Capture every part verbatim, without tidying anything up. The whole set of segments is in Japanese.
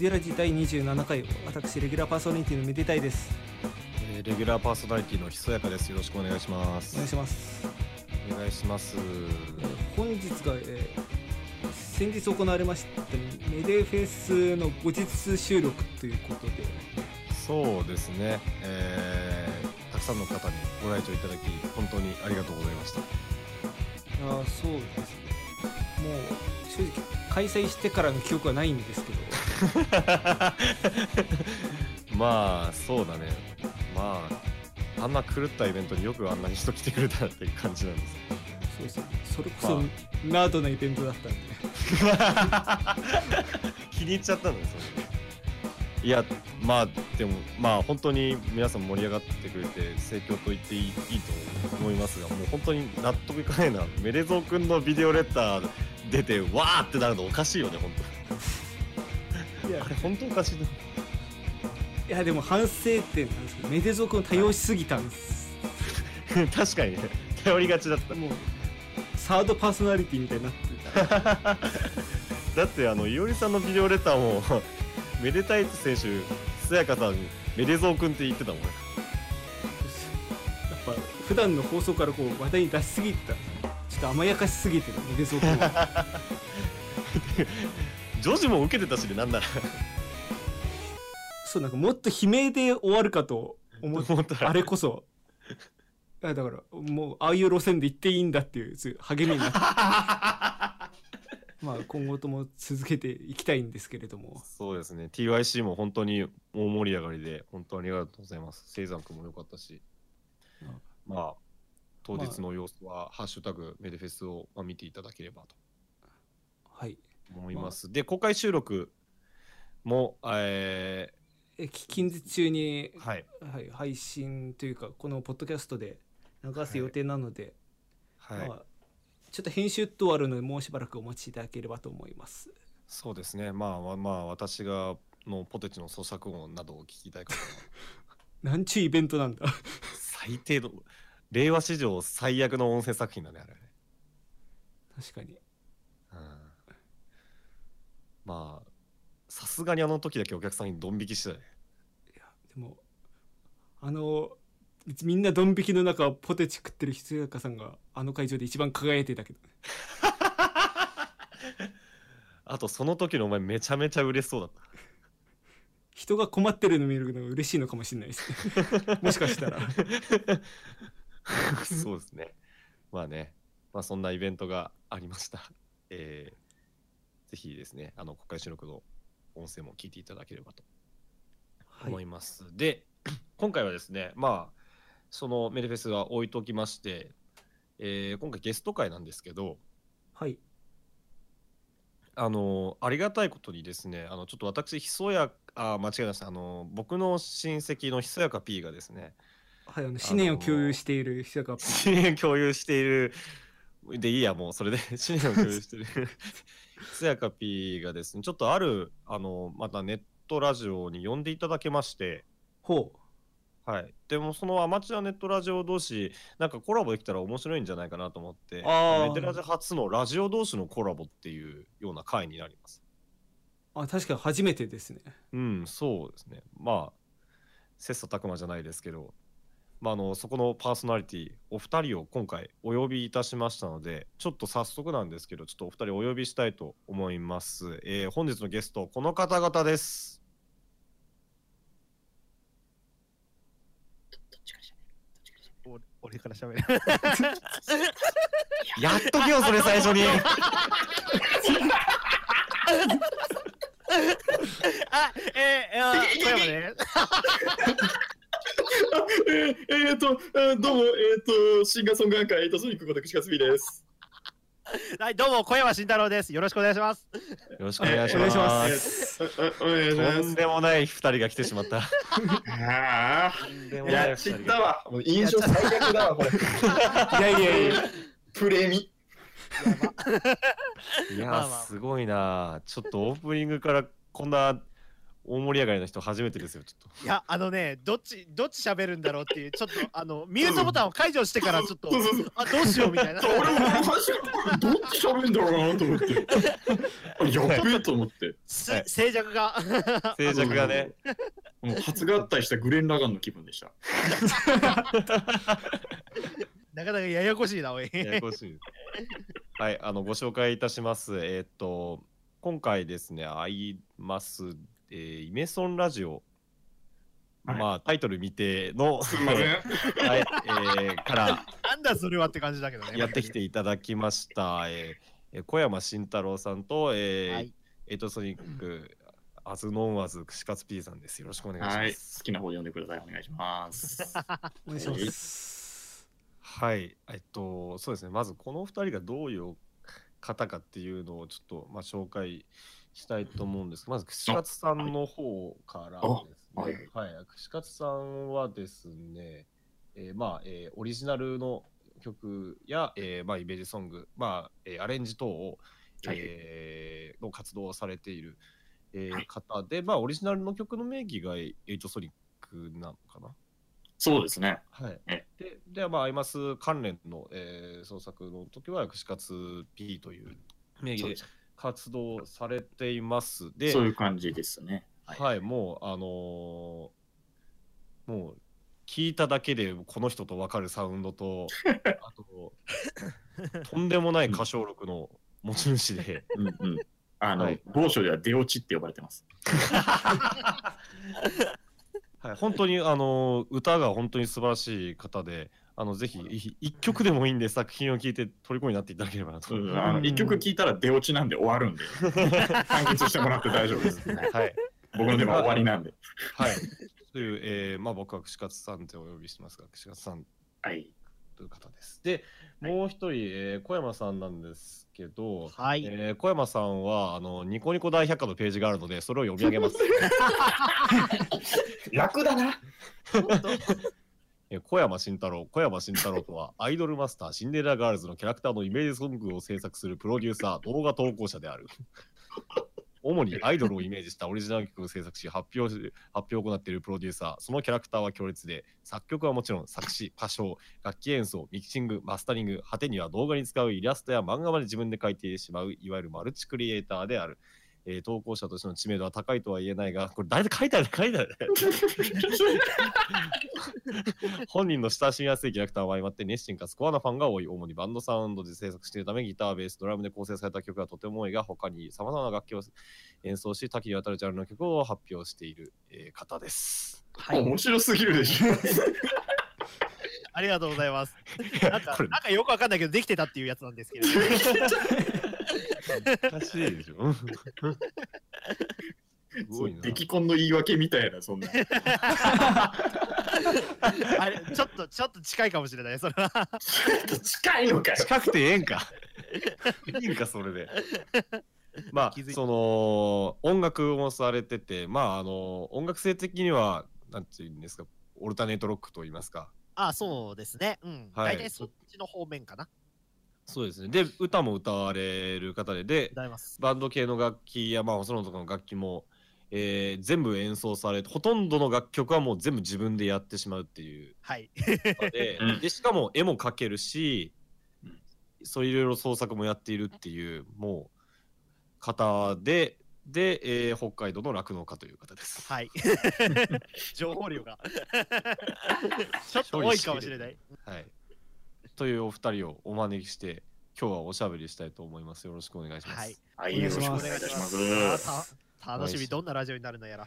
ゼロじだいにじゅうななかい、私レギュラーパーソナリティのめでたいです。レギュラーパーソナリティのひそやかです。よろしくお願いします。お願いします。お願いします。本日が、えー、先日行われましたメデフェスの後日収録ということで、そうですね、えー、たくさんの方にご来場いただき本当にありがとうございました。あ、そうですね、もう正直開催してからの記憶はないんですけどまあそうだね、まあ、あんな狂ったイベントによくあんなに人来てくれたっていう感じなんですよ。そうですね、それこそ、まあ、ナードなイベントだったんで気に入っちゃったんですよ。いや、まあでもまあ本当に皆さん盛り上がってくれて盛況と言ってい い, い, いと思いますが、もう本当に納得いかないな。メレゾー君のビデオレター出てわーってなるのおかしいよね、本当にいやあれ本当おかしいな。いやでも反省点なんですけど、メデゾー君を多用しすぎたんです確かにね、頼りがちだった。もうサードパーソナリティみたいになってだってあのいおりさんのビデオレターもめでたい選手須やかさんメデゾー君って言ってたもんね。やっぱ普段の放送からこう話題に出しすぎてた、ちょっと甘やかしすぎてるメデゾー君は女子も受けてたしね、なんならそう、なんかもっと悲鳴で終わるかと思ったあれこそだからもうああいう路線で行っていいんだっていう励みになってまあ今後とも続けていきたいんですけれども。そうですね、 ティーワイシー も本当に大盛り上がりで本当ありがとうございます。セイザン君も良かったし、うん、まあ当日の様子は、まあ、ハッシュタグメデフェスを見ていただければとはい思います、まあ、で公開収録もえー近日中に、はいはい、配信というかこのポッドキャストで流す予定なので、はいはい、まあ、ちょっと編集とあるのでもうしばらくお待ちいただければと思います。そうですね、まあまあ私がのポテチの創作音などを聞きたいかななんちゅうイベントなんだ最低の令和史上最悪の音声作品だね、あれね。確かに、うん、まあさすがにあの時だけお客さんにドン引きしたね。いやでもあのみんなドン引きの中ポテチ食ってるひつやかさんがあの会場で一番輝いてたけどあとその時のお前めちゃめちゃ嬉しそうだった人が困ってるの見るのが嬉しいのかもしれないですねもしかしたらそうですね、まあね、まあそんなイベントがありました、えー、ぜひですね、あの公開収録の音声も聞いていただければと思います、はい、で今回はですね、まあそのメデフェスは置いときまして、えー、今回ゲスト会なんですけど、はい、あのありがたいことにですね、あのちょっと私ひそやあ間違えました、あの僕の親戚のひそやか P がですね、はい、あの思念を共有しているひそやか P 思念を共有しているでいいや、もうそれで思念を共有してるつやか P がですね、ちょっとあるあのまたネットラジオに呼んでいただけまして、ほう、はい、でもそのアマチュアネットラジオ同士なんかコラボできたら面白いんじゃないかなと思って、あメデラジ初のラジオ同士のコラボっていうような回になります。あ、確かに初めてですね。うん、そうですね、まあ切磋琢磨じゃないですけど、まあ、あのそこのパーソナリティお二人を今回お呼びいたしましたので、ちょっと早速なんですけどちょっとお二人お呼びしたいと思います、えー、本日のゲストこの方々です。俺から喋るやっとけよそれ最初にあ、えー、あー、小山ねえー、えー、とどうも、えー、とシンガーソングアンカーエイトソニックこと串カツミです。はい、どうも小山慎太郎です。よろしくお願いします。よろしくお願いします。とんでもないふたりが来てしまったああ、やっちったわ、もう印象最悪だわこれいやいやいやプレミいや、すごいな、ちょっとオープニングからこんな大盛り上がりの人初めてですよ、ちょっと。いや、あのね、どっちどっち喋るんだろうっていう、ちょっとあのミュートボタンを解除してからちょっとあどうしようみたいな。俺もどっち喋るんだろうなと思って。やべえと思って。静寂が。静寂がね。もう初合体したグレン・ラガンの気分でした。なかなかややこしいな、おい。ややこしい。はい、あのご紹介いたします。えっと今回ですね、アイマスえー、イメソンラジオ、はい、まあタイトル未定のからなんだそれはって感じだけどね、やってきていただきました、えー、小山慎太郎さんと、えーはい、エイトソニックアズノンアズ串カツ P さんです。よろしくお願いします、はい、好きな方読んでください。お願いします。お願いします。はい、えっとそうですね、まずこのふたりがどういう方かっていうのをちょっとまあ紹介したいと思うんですけど、まず串カツさんの方からですね。はい、串カツさんはですね、えー、まあ、えー、オリジナルの曲や、えー、まあイメージソング、まあ、えー、アレンジ等を、えー、の活動をされている、えー、方で、まあオリジナルの曲の名義がエイトソニックなのかな。そうですね。はい。で、ではまあアイマス関連の、えー、創作の時は串カツ P という名義で活動されています。で、そういう感じですね。はい、はい、もうあのー、もう聞いただけでこの人と分かるサウンドとあととんでもない歌唱力の持ち主で、うんうん、あの、はい、某所では出落ちって呼ばれてます。はい、本当にあの歌が本当に素晴らしい方で、あのぜひ一曲でもいいんで作品を聴いて虜になっていただければなと。一曲聴いたら出落ちなんで終わるんで完結してもらって大丈夫です。はい、僕のでも終わりなんで。はい。という、えー、まあ僕は串カツさんってお呼びしてますが、串カツさんという方です。で、もう一人、えー、小山さんなんですけど、はい、えー、小山さんはあのニコニコ大百科のページがあるのでそれを読み上げます。楽だな。小山慎太郎、小山慎太郎とはアイドルマスター、シンデレラガールズのキャラクターのイメージソングを制作するプロデューサー、動画投稿者である。主にアイドルをイメージしたオリジナル曲を制作し発表し、発表を行っているプロデューサー、そのキャラクターは強烈で、作曲はもちろん作詞、歌唱、楽器演奏、ミキシング、マスタリング、果てには動画に使うイラストや漫画まで自分で描いてしまう、いわゆるマルチクリエイターである。えー、投稿者としての知名度は高いとは言えないが、これ誰で書いてある書いてある本人の親しみやすいキャラクターを相まって熱心かつコアなファンが多い。主にバンドサウンドで制作しているため、ギター、ベース、ドラムで構成された曲はとても多いが、他に様々な楽器を演奏し多岐にわたるジャンルの曲を発表している、えー、方です。はい、面白すぎるでしょ。ありがとうございます。なんか、なんかよくわかんないけどできてたっていうやつなんですけど難しいでしょ。すごいな。出来婚の言い訳みたいな、そんな。あれ、ちょっと、ちょっと近いかもしれない、それは。ちょっと近いのかよ。近くてええんか。いいんか、それで。まあ、その、音楽もされてて、まあ、あの、音楽性的には、なんていうんですか、オルタネートロックと言いますか。ああ、そうですね。うん。はい、大体そっちの方面かな。そうですね。で、歌も歌われる方で、でバンド系の楽器や、まあ、その他の楽器も、えー、全部演奏されて、ほとんどの楽曲はもう全部自分でやってしまうっていう、はい、で, でしかも絵も描けるし、そういろいろ創作もやっているっていうもう方で。で、えー、北海道の酪農家という方です。はい。情報量がちょっと多いかもしれない。はい。というお二人をお招きして今日はおしゃべりしたいと思います。よろしくお願いします。はい。よろしくお願いします。楽しみ、どんなラジオになるのやら。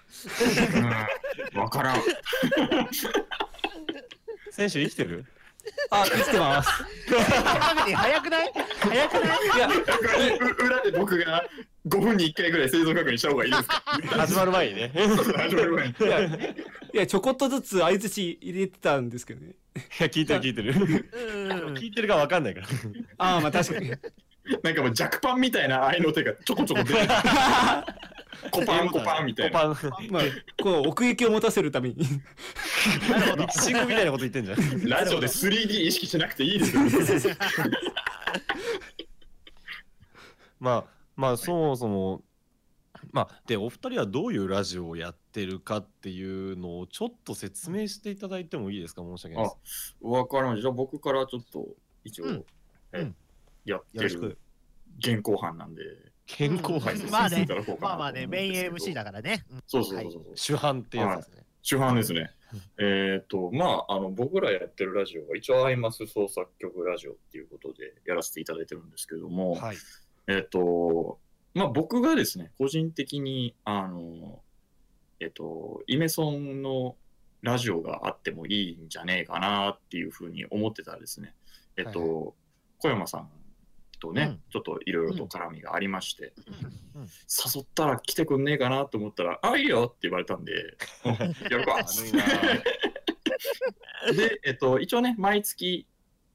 わからん。選手生きてる？あ、生きてます。早くない？早くない？いや、裏で僕がごふんにいっかいぐらい生存確認した方がいいですか？始まる前にね。始まる前に。いや、ちょこっとずつ相づち入れてたんですけどね。いや、聞いてる聞いてる。聞いてるか分かんないから。ああ、まあ確かに。なんかもう弱パンみたいな愛の手がちょこちょこ出てる。コパンコパンみたいな。まあ、こう奥行きを持たせるために。なるほど。ミキシングみたいなこと言ってんじゃん。ラジオで スリーディー 意識しなくていいですよ。まあまあそもそもまあ、でお二人はどういうラジオをやってるかっていうのをちょっと説明していただいてもいいですか。申し訳ないです。あ、わかりました。じゃあ僕からちょっと一応、うん、えやってる現行犯なんで、現行犯です、うん、まあね、まあまあね、メイン エムシー だからね、うん、そうそうそうそう、はい、主犯ってやつですね。主犯ですね。えっと、まあ、あの、僕らやってるラジオは、一応、アイマス創作曲ラジオっていうことでやらせていただいてるんですけども、はい、えっと、まあ、僕がですね、個人的に、あの、えっと、イメソンのラジオがあってもいいんじゃねえかなっていうふうに思ってたらですね、えっと、はいはい、小山さんとね、うん、ちょっといろいろと絡みがありまして、うんうん、誘ったら来てくんねえかなと思ったら、あ、いいよって言われたんで、やるか。で、えっと、一応ね、毎月、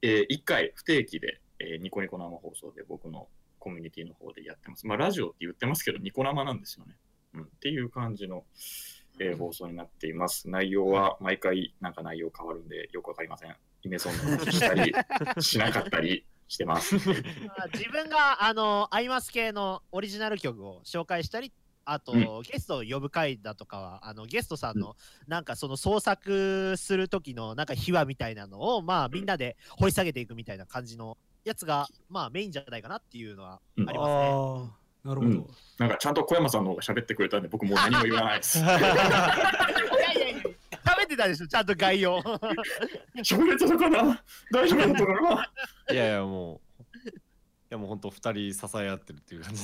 えー、いっかい不定期で、えー、ニコニコ生放送で僕のコミュニティの方でやってます。まあ、ラジオって言ってますけど、ニコ生なんですよね。うん、っていう感じの、えー、放送になっています。内容は毎回なんか内容変わるんで、よくわかりません。イメソンの話したり、しなかったり。してます自分があのアイマス系のオリジナル曲を紹介したり、あと、うん、ゲストを呼ぶ回だとかはあのゲストさんの、うん、なんかその創作する時のなんか秘話みたいなのを、まあ、みんなで掘り下げていくみたいな感じのやつが、まあ、メインじゃないかなっていうのはありますね。うん、なるほど、うん、なんかちゃんと小山さんの方が喋ってくれたんで僕もう何も言わないです。食べてたでしょ、ちゃんと概要。喋れたのかな、大丈夫だったかな。いやいや、もう、いやもう本当二人支え合ってるっていう感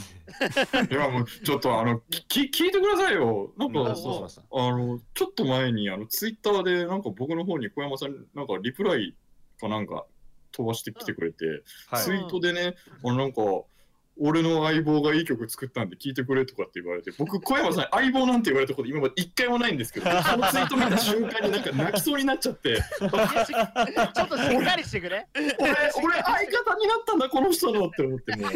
じで。いやもうちょっとあのき聞いてくださいよ。なんかそうしました。あのちょっと前にあのツイッターでなんか僕の方に小山さんなんかリプライかなんか飛ばしてきてくれて、うん、ツイートでね、あのなんか。俺の相棒がいい曲作ったんで聴いてくれとかって言われて、僕小山さん相棒なんて言われたこと今まで一回もないんですけど、そのツイート見た瞬間になんか泣きそうになっちゃって、ちょっとしっかりしてくれ、俺俺相方になったんだこの人のって思って、もう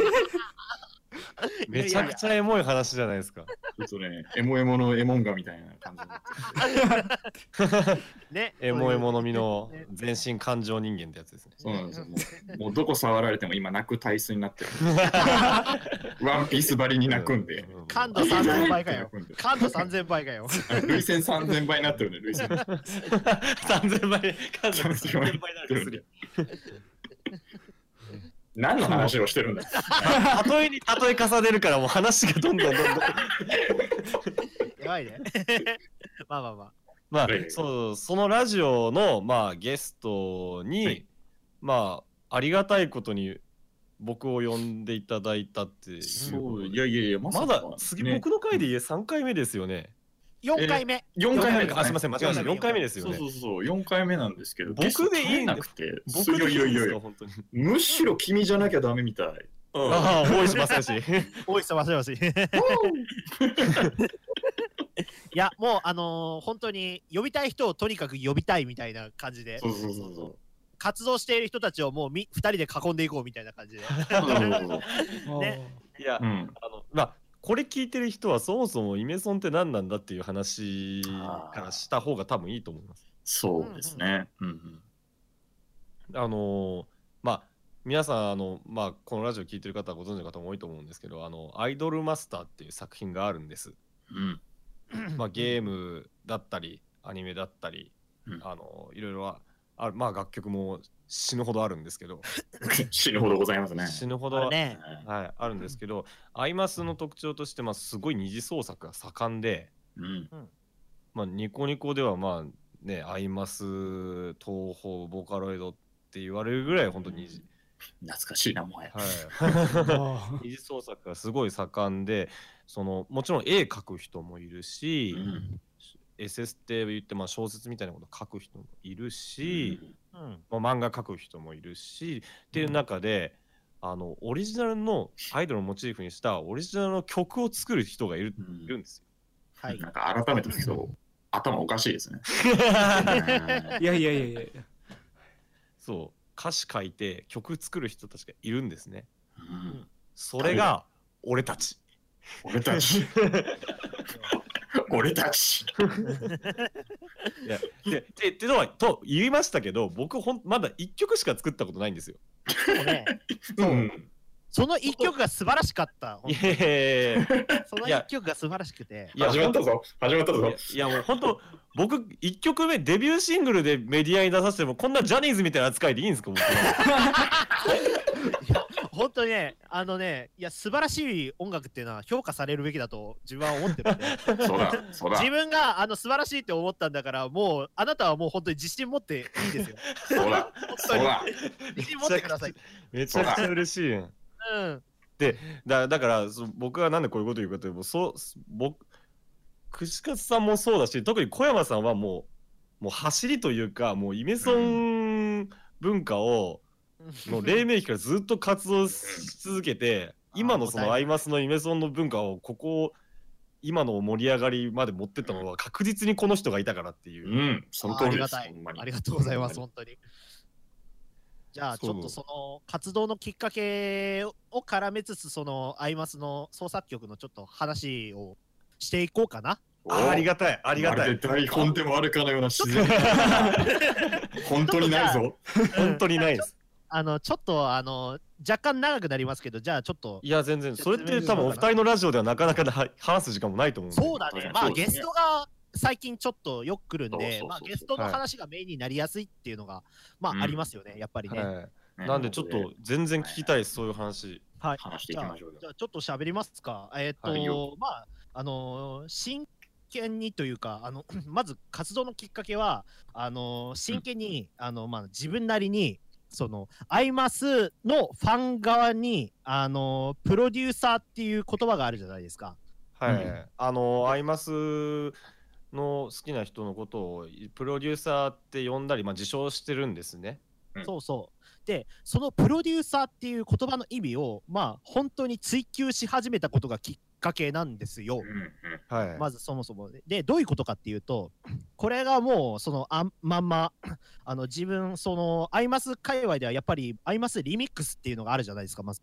めちゃくちゃエモい話じゃないですか。ちょっとね、エモエモのエモンガみたいな感じになってね、エモエモの身の全身感情人間ってやつですね。そうなんですよ。もう、もうどこ触られても今泣く体質になってる。ワンピースばりに泣くんで。感度さんぜんばいかよ。感度さんぜんばいかよ。涙腺さんぜんばいになってるね、涙腺。さんぜんばい、感度さんぜんばいになる。何の話をしてるんだ。例えに例え重ねるからもう話がどんどんどんどん。やばいね。まあまあまあ。まあ、そう、そのラジオの、まあ、ゲストに、はい、まあ、ありがたいことに僕を呼んでいただいたっていう。そう、いやいやいや、まだ次、ね、僕の回でさんかいめですよね。よんかいめ。よんかいめか。あ、すみません、間違えました。よんかいめですよね。そうそうそう、よんかいめなんですけど、僕でいいなくて、僕でいいんですよ、本当に。むしろ君じゃなきゃダメみたい。ああ、大石正義。大石正義。いや、もうあのー、本当に呼びたい人をとにかく呼びたいみたいな感じで、活動している人たちをもうふたりで囲んでいこうみたいな感じで。いや、うん、あのまあこれ聞いてる人はそもそもイメソンって何なんだっていう話からした方が多分いいと思います。そうですね。あのー、まあ皆さんあの、まあ、このラジオ聞いてる方はご存知の方も多いと思うんですけど、あのアイドルマスターっていう作品があるんです。うん、まあ、ゲームだったりアニメだったり、うん、あのいろいろある、まあ、楽曲も死ぬほどあるんですけど死ぬほどございますね。死ぬほど あ,、ねはい、あるんですけど、うん、アイマスの特徴として、まあ、すごい二次創作が盛んで、うんまあ、ニコニコではまあねアイマス東宝ボカロイドって言われるぐらい本当に二次、うん懐かしいなもはや、はい、二次創作がすごい盛んで、そのもちろん絵描く人もいるし、うん、エスエス って言ってまあ小説みたいなこと書く人もいるし、うんうん、まあ漫画描く人もいるし、うん、っていう中であのオリジナルのアイドルをモチーフにしたオリジナルの曲を作る人がいる、うん、いるんですよ。はい、なんか改めてですけど頭おかしいですね。いやいやいやいや。そう。歌詞書いて曲作る人たちがいるんですね。うん、それが俺たち。俺たち。俺たち。いやででってのはと言いましたけど、僕ほんまだ一曲しか作ったことないんですよ。そうね。うん。その一曲が素晴らしかった。いやいやいやその一曲が素晴らしくて。始まったぞ。始まったぞ。いやもう本当僕一曲目デビューシングルでメディアに出させてもこんなジャニーズみたいな扱いでいいんですか僕本当にね、あのね、いや素晴らしい音楽っていうのは評価されるべきだと自分は思ってるんでそうだそうだ自分があの素晴らしいって思ったんだから、もうあなたはもう本当に自信持っていいですよそうだそうだ自信持ってください。めちゃくちゃ嬉しいやん。うん、で だ, だからそ僕はなんでこういうこと言うかというと、そう僕串カツさんもそうだし、特に小山さんはも う, もう走りというか、もうイメソン文化を、うん、もう黎明期からずっと活動し続けて、うん、今のそのアイマスのイメソンの文化をここ今の盛り上がりまで持ってったのは確実にこの人がいたからっていう、うん、その通りです。 あ, あ, りがたいありがとうございます本当に。じゃあちょっとその活動のきっかけを絡めつつ、そのアイマスの創作曲のちょっと話をしていこうかな。あ, ありがたいありがたい。台本でもあるかのような自然本当にないぞ本当にないです、うん、あのちょっとあの若干長くなりますけど、じゃあちょっといや全然それって多分お二人のラジオではなかなか話す時間もないと思うんで。そうだね。まあゲストが最近ちょっとよく来るんで、まあゲストの話がメインになりやすいっていうのが、はい、まあありますよね、うん、やっぱりね、はい、なんでちょっと全然聞きたい、はい、そういう話、はい、話していきましょうよ。じゃあちょっと喋りますか。えー、っと、はい、まああのー、真剣にというか、あのまず活動のきっかけはあのー、真剣に、うん、あのまあ自分なりにそのアイマスのファン側にあのー、プロデューサーっていう言葉があるじゃないですか。はい、うん、あのー、アイマスの好きな人のことをプロデューサーって呼んだり、まあ、自称してるんですね、うん、そうそう。でそのプロデューサーっていう言葉の意味をまあ本当に追求し始めたことがきっかけなんですよ、うんはい、まずそもそもでどういうことかっていうと、これがもうそのあまんまあの自分そのアイマス界隈ではやっぱりアイマスリミックスっていうのがあるじゃないですかまず、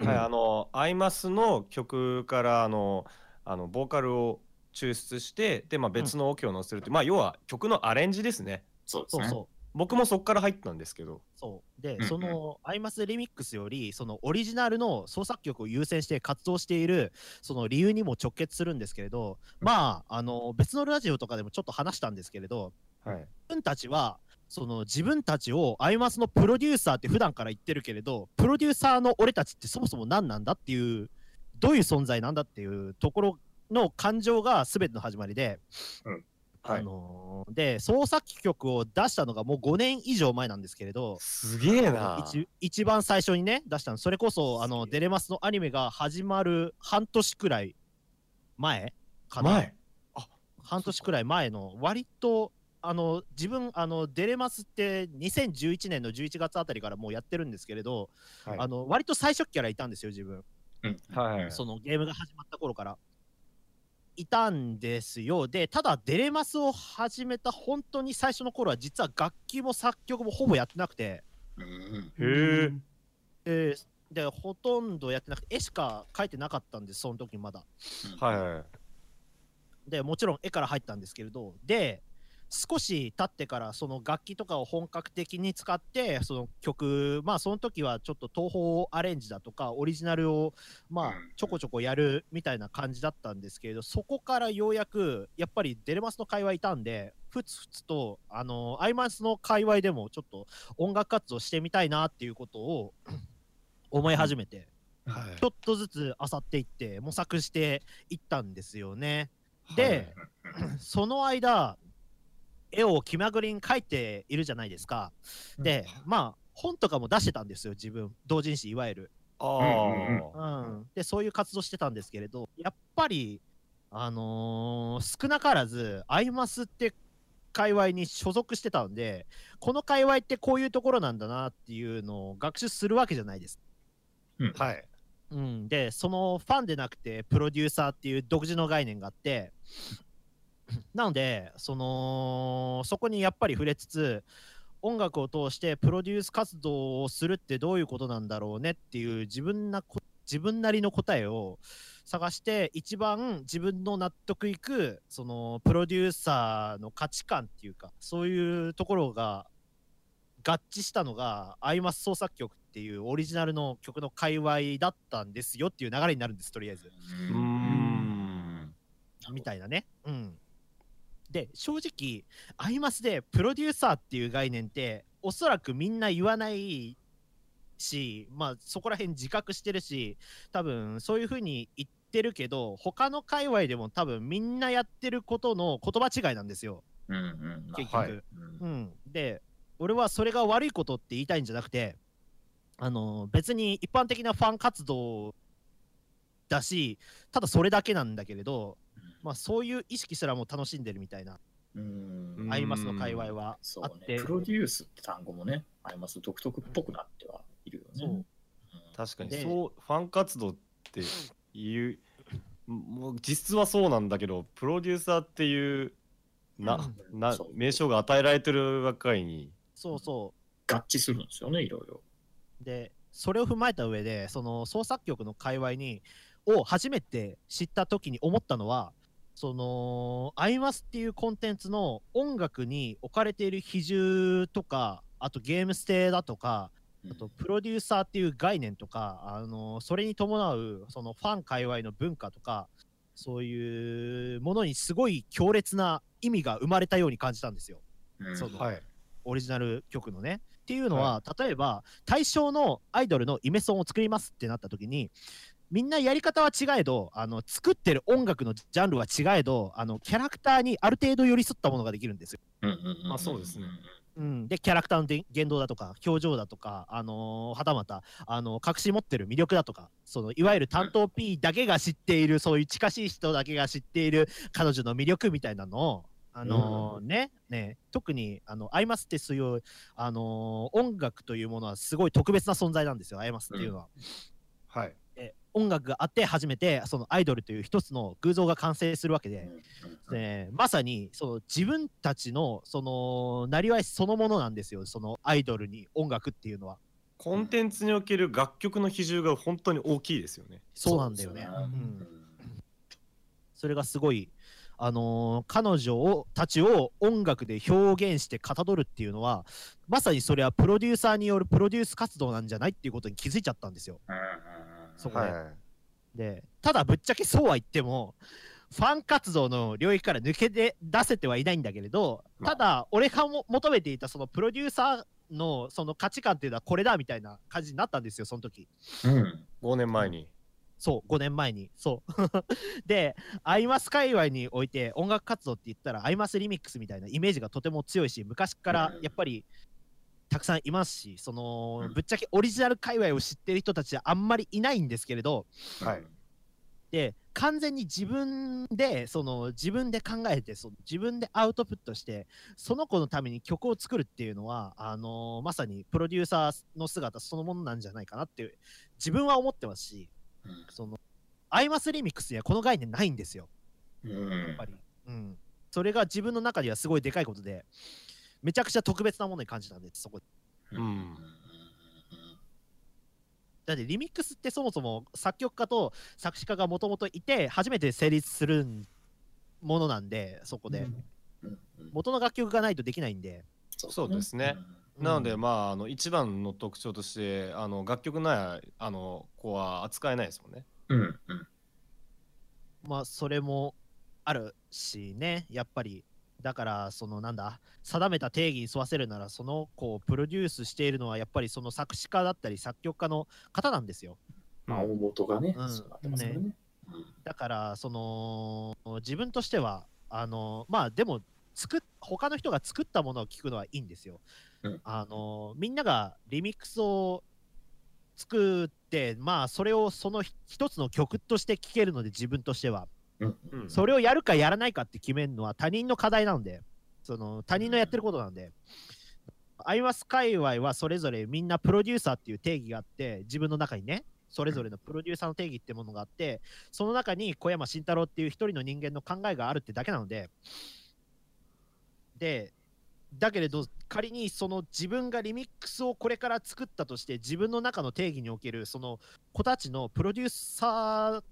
はい、あのアイマスの曲からあのあのボーカルを抽出してで、まあ、別のオケを載せるって、うん、まあ要は曲のアレンジですね。そうですね。そうそう僕もそっから入ったんですけど、そうで、うんうん、そのアイマスリミックスよりそのオリジナルの創作曲を優先して活動しているその理由にも直結するんですけれど、うん、まああの別のラジオとかでもちょっと話したんですけれど、はい、自分たちはその自分たちをアイマスのプロデューサーって普段から言ってるけれど、プロデューサーの俺たちってそもそも何なんだっていう、どういう存在なんだっていうところの感情が全ての始まりで、うんはい、あのー、で創作曲を出したのがもうごねん以上前なんですけれど、すげえな。一, 一番最初にね出したのそれこそあのデレマスのアニメが始まる半年くらい前かな。前あ半年くらい前の割とあの自分あのデレマスってにせんじゅういちねんのじゅういちがつあたりからもうやってるんですけれど、はい、あの割と最初からいたんですよ自分、うんはい、そのゲームが始まった頃からいたんですよ。でただデレマスを始めた本当に最初の頃は実は楽器も作曲もほぼやってなくて、うん、へえー、でほとんどやってなくて絵しか描いてなかったんですその時まだ、はいはいはい、でもちろん絵から入ったんですけれど、で少し経ってからその楽器とかを本格的に使ってその曲、まあその時はちょっと東宝アレンジだとかオリジナルをまあちょこちょこやるみたいな感じだったんですけれど、そこからようやくやっぱりデレマスの界隈いたんでふつふつとあのアイマスの界隈でもちょっと音楽活動してみたいなっていうことを思い始めて、ちょっとずつ漁っていって模索していったんですよね。でその間絵を気まぐりに描いているじゃないですか。で、まあ本とかも出してたんですよ自分、同人誌いわゆる。あ、うん、でそういう活動してたんですけれど、やっぱりあのー、少なからずアイマスって界隈に所属してたんで、この界隈ってこういうところなんだなっていうのを学習するわけじゃないです、うん、はい、うん、でそのファンでなくてプロデューサーっていう独自の概念があってなので そ, のそこにやっぱり触れつつ、音楽を通してプロデュース活動をするってどういうことなんだろうねっていう自 分, な自分なりの答えを探して、一番自分の納得いくそのプロデューサーの価値観っていうか、そういうところが合致したのがアイマス創作曲っていうオリジナルの曲の界隈だったんですよっていう流れになるんです、とりあえず。うーんみたいなね。うんで正直アイマスでプロデューサーっていう概念っておそらくみんな言わないし、まあそこら辺自覚してるし、多分そういう風に言ってるけど他の界隈でも多分みんなやってることの言葉違いなんですよ、うんうん、結局、はい、うん、で俺はそれが悪いことって言いたいんじゃなくて、あの別に一般的なファン活動だし、ただそれだけなんだけれど、まあそういう意識すらも楽しんでるみたいな、うーん、アイマスの界隈はあって、ね、プロデュースって単語もね、アイマス独特っぽくなってはいるよね。そう、うん、確かにそう、ファン活動っていうもう実質はそうなんだけど、プロデューサーっていうな、うん、な名称が与えられてるばっかりに、そうそう合致するんですよね、いろいろ。でそれを踏まえた上で、その創作曲の界隈にを初めて知った時に思ったのは、そのアイマスっていうコンテンツの音楽に置かれている比重とか、あとゲーム性だとか、あとプロデューサーっていう概念とか、あのそれに伴うそのファン界隈の文化とか、そういうものにすごい強烈な意味が生まれたように感じたんですよ、その、はい、オリジナル曲のね。っていうのは、はい、例えば対象のアイドルのイメソンを作りますってなった時に、みんなやり方は違えど、あの作ってる音楽のジャンルは違えど、あのキャラクターにある程度寄り添ったものができるんですよ。うんうんうん、まあそうですね。うん、でキャラクターので言動だとか表情だとか、あのー、はたまた、あのー、隠し持ってる魅力だとか、そのいわゆる担当 P だけが知っている、そういう近しい人だけが知っている彼女の魅力みたいなのを、あのー、ね、ね、特にあのアイマスってそういう、あのー、音楽というものはすごい特別な存在なんですよ、アイマスっていうのは。うん、はい。音楽があって初めてそのアイドルという一つの偶像が完成するわけで、でまさにその自分たちのそのなりわいそのものなんですよ、そのアイドルに音楽っていうのは。コンテンツにおける楽曲の比重が本当に大きいですよね。そうなんだよね、うん、それがすごい、あのー、彼女をたちを音楽で表現してかたどるっていうのは、まさにそれはプロデューサーによるプロデュース活動なんじゃないっていうことに気づいちゃったんですよ、そこで。はい、でただぶっちゃけそうは言ってもファン活動の領域から抜け出せてはいないんだけれど、ただ俺がも求めていたそのプロデューサーのその価値観っていうのはこれだみたいな感じになったんですよ、その時。うん、ごねんまえに。そうごねんまえにそうでアイマス界隈において音楽活動って言ったらアイマスリミックスみたいなイメージがとても強いし、昔からやっぱりたくさんいますし、その、うん、ぶっちゃけオリジナル界隈を知ってる人たちはあんまりいないんですけれど、はい、で完全に自分でその自分で考えて、その自分でアウトプットしてその子のために曲を作るっていうのは、あのー、まさにプロデューサーの姿そのものなんじゃないかなっていう自分は思ってますし、うん、そのアイマスリミックスにはこの概念ないんですよ、うん、やっぱり、うん、それが自分の中ではすごいでかいことで、めちゃくちゃ特別なものに感じたんです、そこで。うん、だってリミックスってそもそも作曲家と作詞家がもともといて初めて成立するものなんで、そこで、うん、元の楽曲がないとできないんで。そうですね、うん、なのでまあ、あの一番の特徴として、あの楽曲ないあの子は扱えないですもんね。うんうん、まあそれもあるしね、やっぱり。だからそのなんだ、定めた定義に沿わせるなら、その子をプロデュースしているのはやっぱりその作詞家だったり作曲家の方なんですよ。まあ大元がね、うん、そうなってますよね。ね、だからその自分としてはあのまあでも作っ他の人が作ったものを聞くのはいいんですよ。うん、あのみんながリミックスを作ってまあそれをその一つの曲として聴けるので、自分としては。うん、それをやるかやらないかって決めるのは他人の課題なんで、その他人のやってることなんで、アイマス界隈はそれぞれみんなプロデューサーっていう定義があって、自分の中にねそれぞれのプロデューサーの定義ってものがあって、その中に小山慎太郎っていう一人の人間の考えがあるってだけなので、でだけれど仮にその自分がリミックスをこれから作ったとして、自分の中の定義におけるその子たちのプロデューサー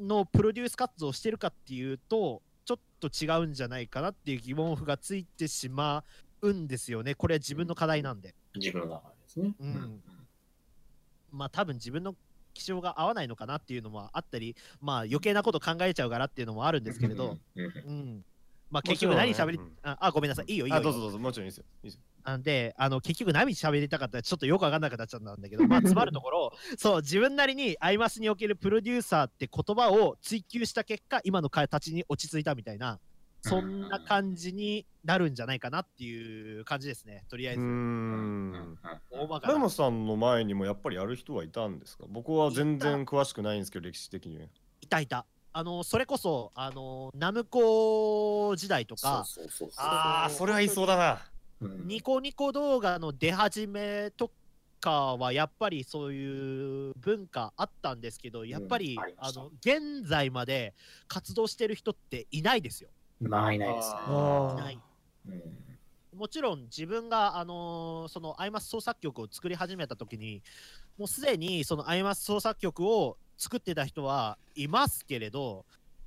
のプロデュース活動をしてるかっていうとちょっと違うんじゃないかなっていう疑問符がついてしまうんですよね。これは自分の課題なんで、自分の中ですね。うんうん、まあ多分自分の気象が合わないのかなっていうのもあったり、まあ余計なこと考えちゃうからっていうのもあるんですけれど、うん、まあ結局何喋り、ね、あ, あごめんなさい、いいよいいよ。あ、どうぞどうぞ、もちろんいいですよ。いいですよ。なんで、あの結局何喋りたかったらちょっとよく分かんなくなっちゃったんだけど、まあ詰まるところ、そう自分なりにアイマスにおけるプロデューサーって言葉を追求した結果、今の形に落ち着いたみたいな、そんな感じになるんじゃないかなっていう感じですね。とりあえず。うん。ラマさんの前にもやっぱりやる人はいたんですか？僕は全然詳しくないんですけど、歴史的に。いたいた。あのそれこそあのナムコ時代とか。ああ、それはいそうだな。ニコニコ動画の出始めとかはやっぱりそういう文化あったんですけど、やっぱり、うん、あ, あの現在まで活動してる人っていないですよ。ないないですね。ない。うん、もちろん自分があのそのアイマス創作曲を作り始めた時にもうすでにそのアイマス創作曲を作ってた人はいますけれど、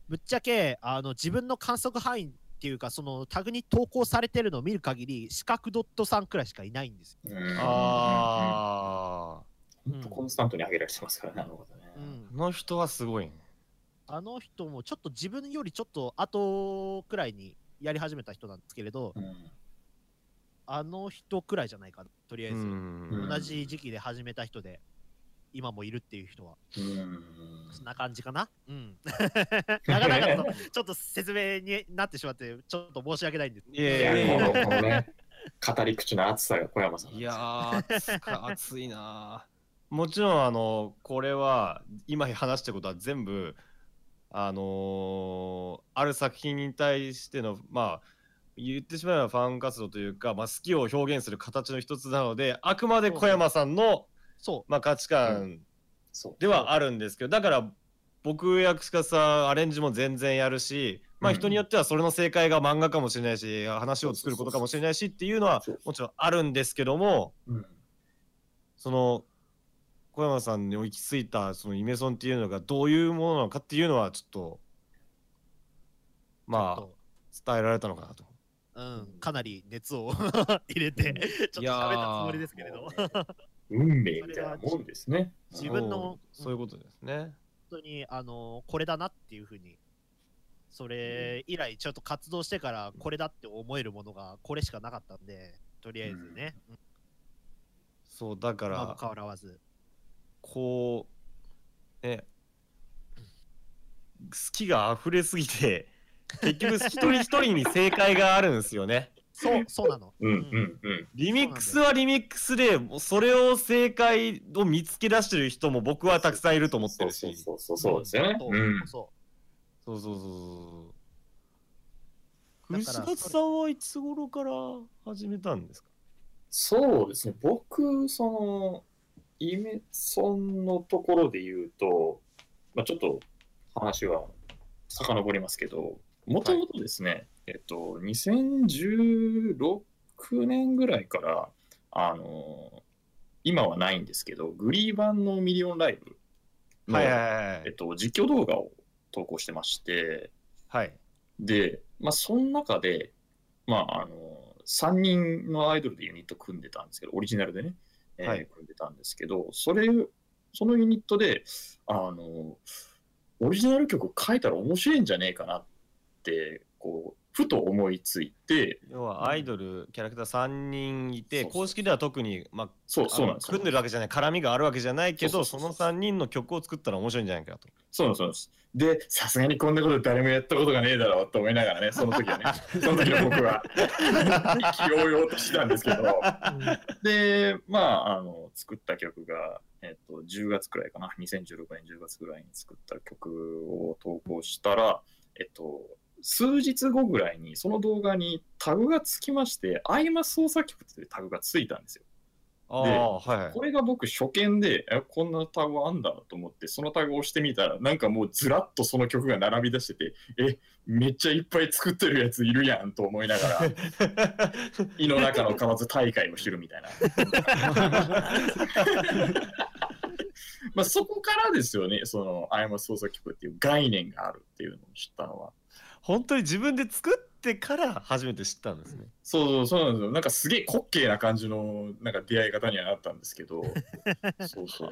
ぶっちゃけあの自分の観測範囲っていうか、そのタグに投稿されてるのを見る限り四角ドットさんくらいしかいないんですよ。ああ、本当コンスタントに上げられてますからね。なるほどね。うん、あの人はすごいね。あの人もちょっと自分よりちょっと後くらいにやり始めた人なんですけれど、うん、あの人くらいじゃないかな。とりあえず同じ時期で始めた人で今もいるっていう人は、うん、そんな感じかな。うん。なかなかのちょっと説明になってしまってちょっと申し訳ないんです。いやいや、このね語り口の熱さが小山さんなんですよ。いやー、熱いな。もちろんあのこれは今話したことは全部あのー、ある作品に対しての、まあ言ってしまえばファン活動というか、まあ、好きを表現する形の一つなので、あくまで小山さんのそう、まあ、価値観ではあるんですけど、うん、だから僕や串カツさんアレンジも全然やるし、まあ、人によってはそれの正解が漫画かもしれないし、話を作ることかもしれないしっていうのはもちろんあるんですけども、うん、その小山さんに行き着いたそのイメソンっていうのがどういうものなのかっていうのはちょっとまあ伝えられたのかなと。うん、かなり熱を入れてちょっと喋ったつもりですけれど、運命みたいなもんですね。自分のそういうことですね。本当にあのこれだなっていうふうに、それ以来ちょっと活動してからこれだって思えるものがこれしかなかったんで、とりあえずね。うん、そうだからまあ変わらずこうね、好きが溢れすぎて結局一人一人に正解があるんですよね。そうそうなの。リミックスはリミックスで、それを正解を見つけ出してる人も僕はたくさんいると思ってるし。そうそうそうそうですよね。そうそうそうそう。串カツさんはいつ頃から始めたんですか？そうですね。僕そのイメソンのところで言うと、まあ、ちょっと話は遡りますけど、もともとですね、はい、えっと、にせんじゅうろくねんぐらいから、あのー、今はないんですけど、グリー版のミリオンライブの、えっと、実況動画を投稿してまして、はい、で、まあ、その中で、まああのー、さんにんのアイドルでユニット組んでたんですけど、オリジナルでね。えー、はい、組んでたんですけど、それそのユニットであのオリジナル曲を書いたら面白いんじゃねえかなってこうふと思いついて、要はアイドルキャラクターさんにんいて、公式では特にまあそうそうなんです、組んでるわけじゃない、絡みがあるわけじゃないけど、そのさんにんの曲を作ったら面白いんじゃないかと。そうそうです。で、さすがにこんなこと誰もやったことがねえだろうと思いながらね、その時はね、その時の僕は気をようとしたんですけど、で、まああの作った曲がえっとじゅうがつくらいかな、にせんじゅうろくねんじゅうがつくらいに作った曲を投稿したら、えっと数日後ぐらいにその動画にタグがつきまして、アイマス創作曲というタグがついたんですよ。あで、はい、これが僕初見でこんなタグあんだと思ってそのタグを押してみたら、なんかもうずらっとその曲が並び出してて、えめっちゃいっぱい作ってるやついるやんと思いながら胃の中の蛙大会の昼みたいな。まあそこからですよね、そのアイマス創作曲っていう概念があるっていうのを知ったのは。本当に自分で作っってから初めて知ったんですね。そうそうそうなんですよ。なんかすげえ滑稽な感じのなんか出会い方にはなったんですけどそうそう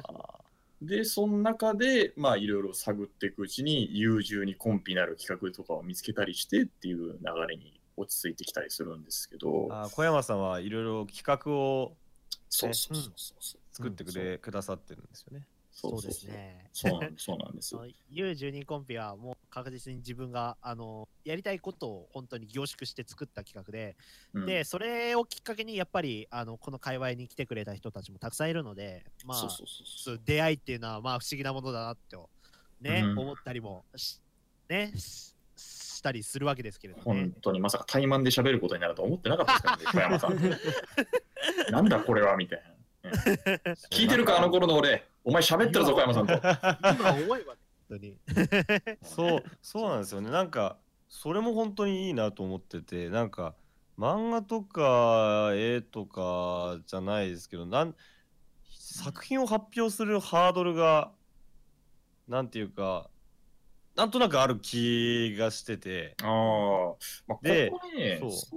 でその中でまあいろいろ探っていくうちに優柔にコンピなる企画とかを見つけたりしてっていう流れに落ち着いてきたりするんですけど。あ、小山さんはいろいろ企画を、ね、そうそうそうそうそう作ってくれ、うん、くださってるんですよね。そうですね。そうなんです。ユーじゅうに コンピはもう確実に自分があのやりたいことを本当に凝縮して作った企画で、うん、でそれをきっかけにやっぱりあのこの界隈に来てくれた人たちもたくさんいるので、まあそうそうそうそう出会いっていうのはまあ不思議なものだなとね、うん、思ったりも し,、ね、し, したりするわけですけれども、ね、本当にまさか対マンで喋ることになると思ってなかったですからね小山さんなんだこれはみたいな。聞いてるかあの頃の俺、お前喋ってるぞ小山さんと。今思えば本当に。そうそうなんですよね。なんかそれも本当にいいなと思ってて、なんか漫画とか絵とかじゃないですけど、なん作品を発表するハードルがなんていうかなんとなくある気がしてて、あ、まあ、でここね、そう、そ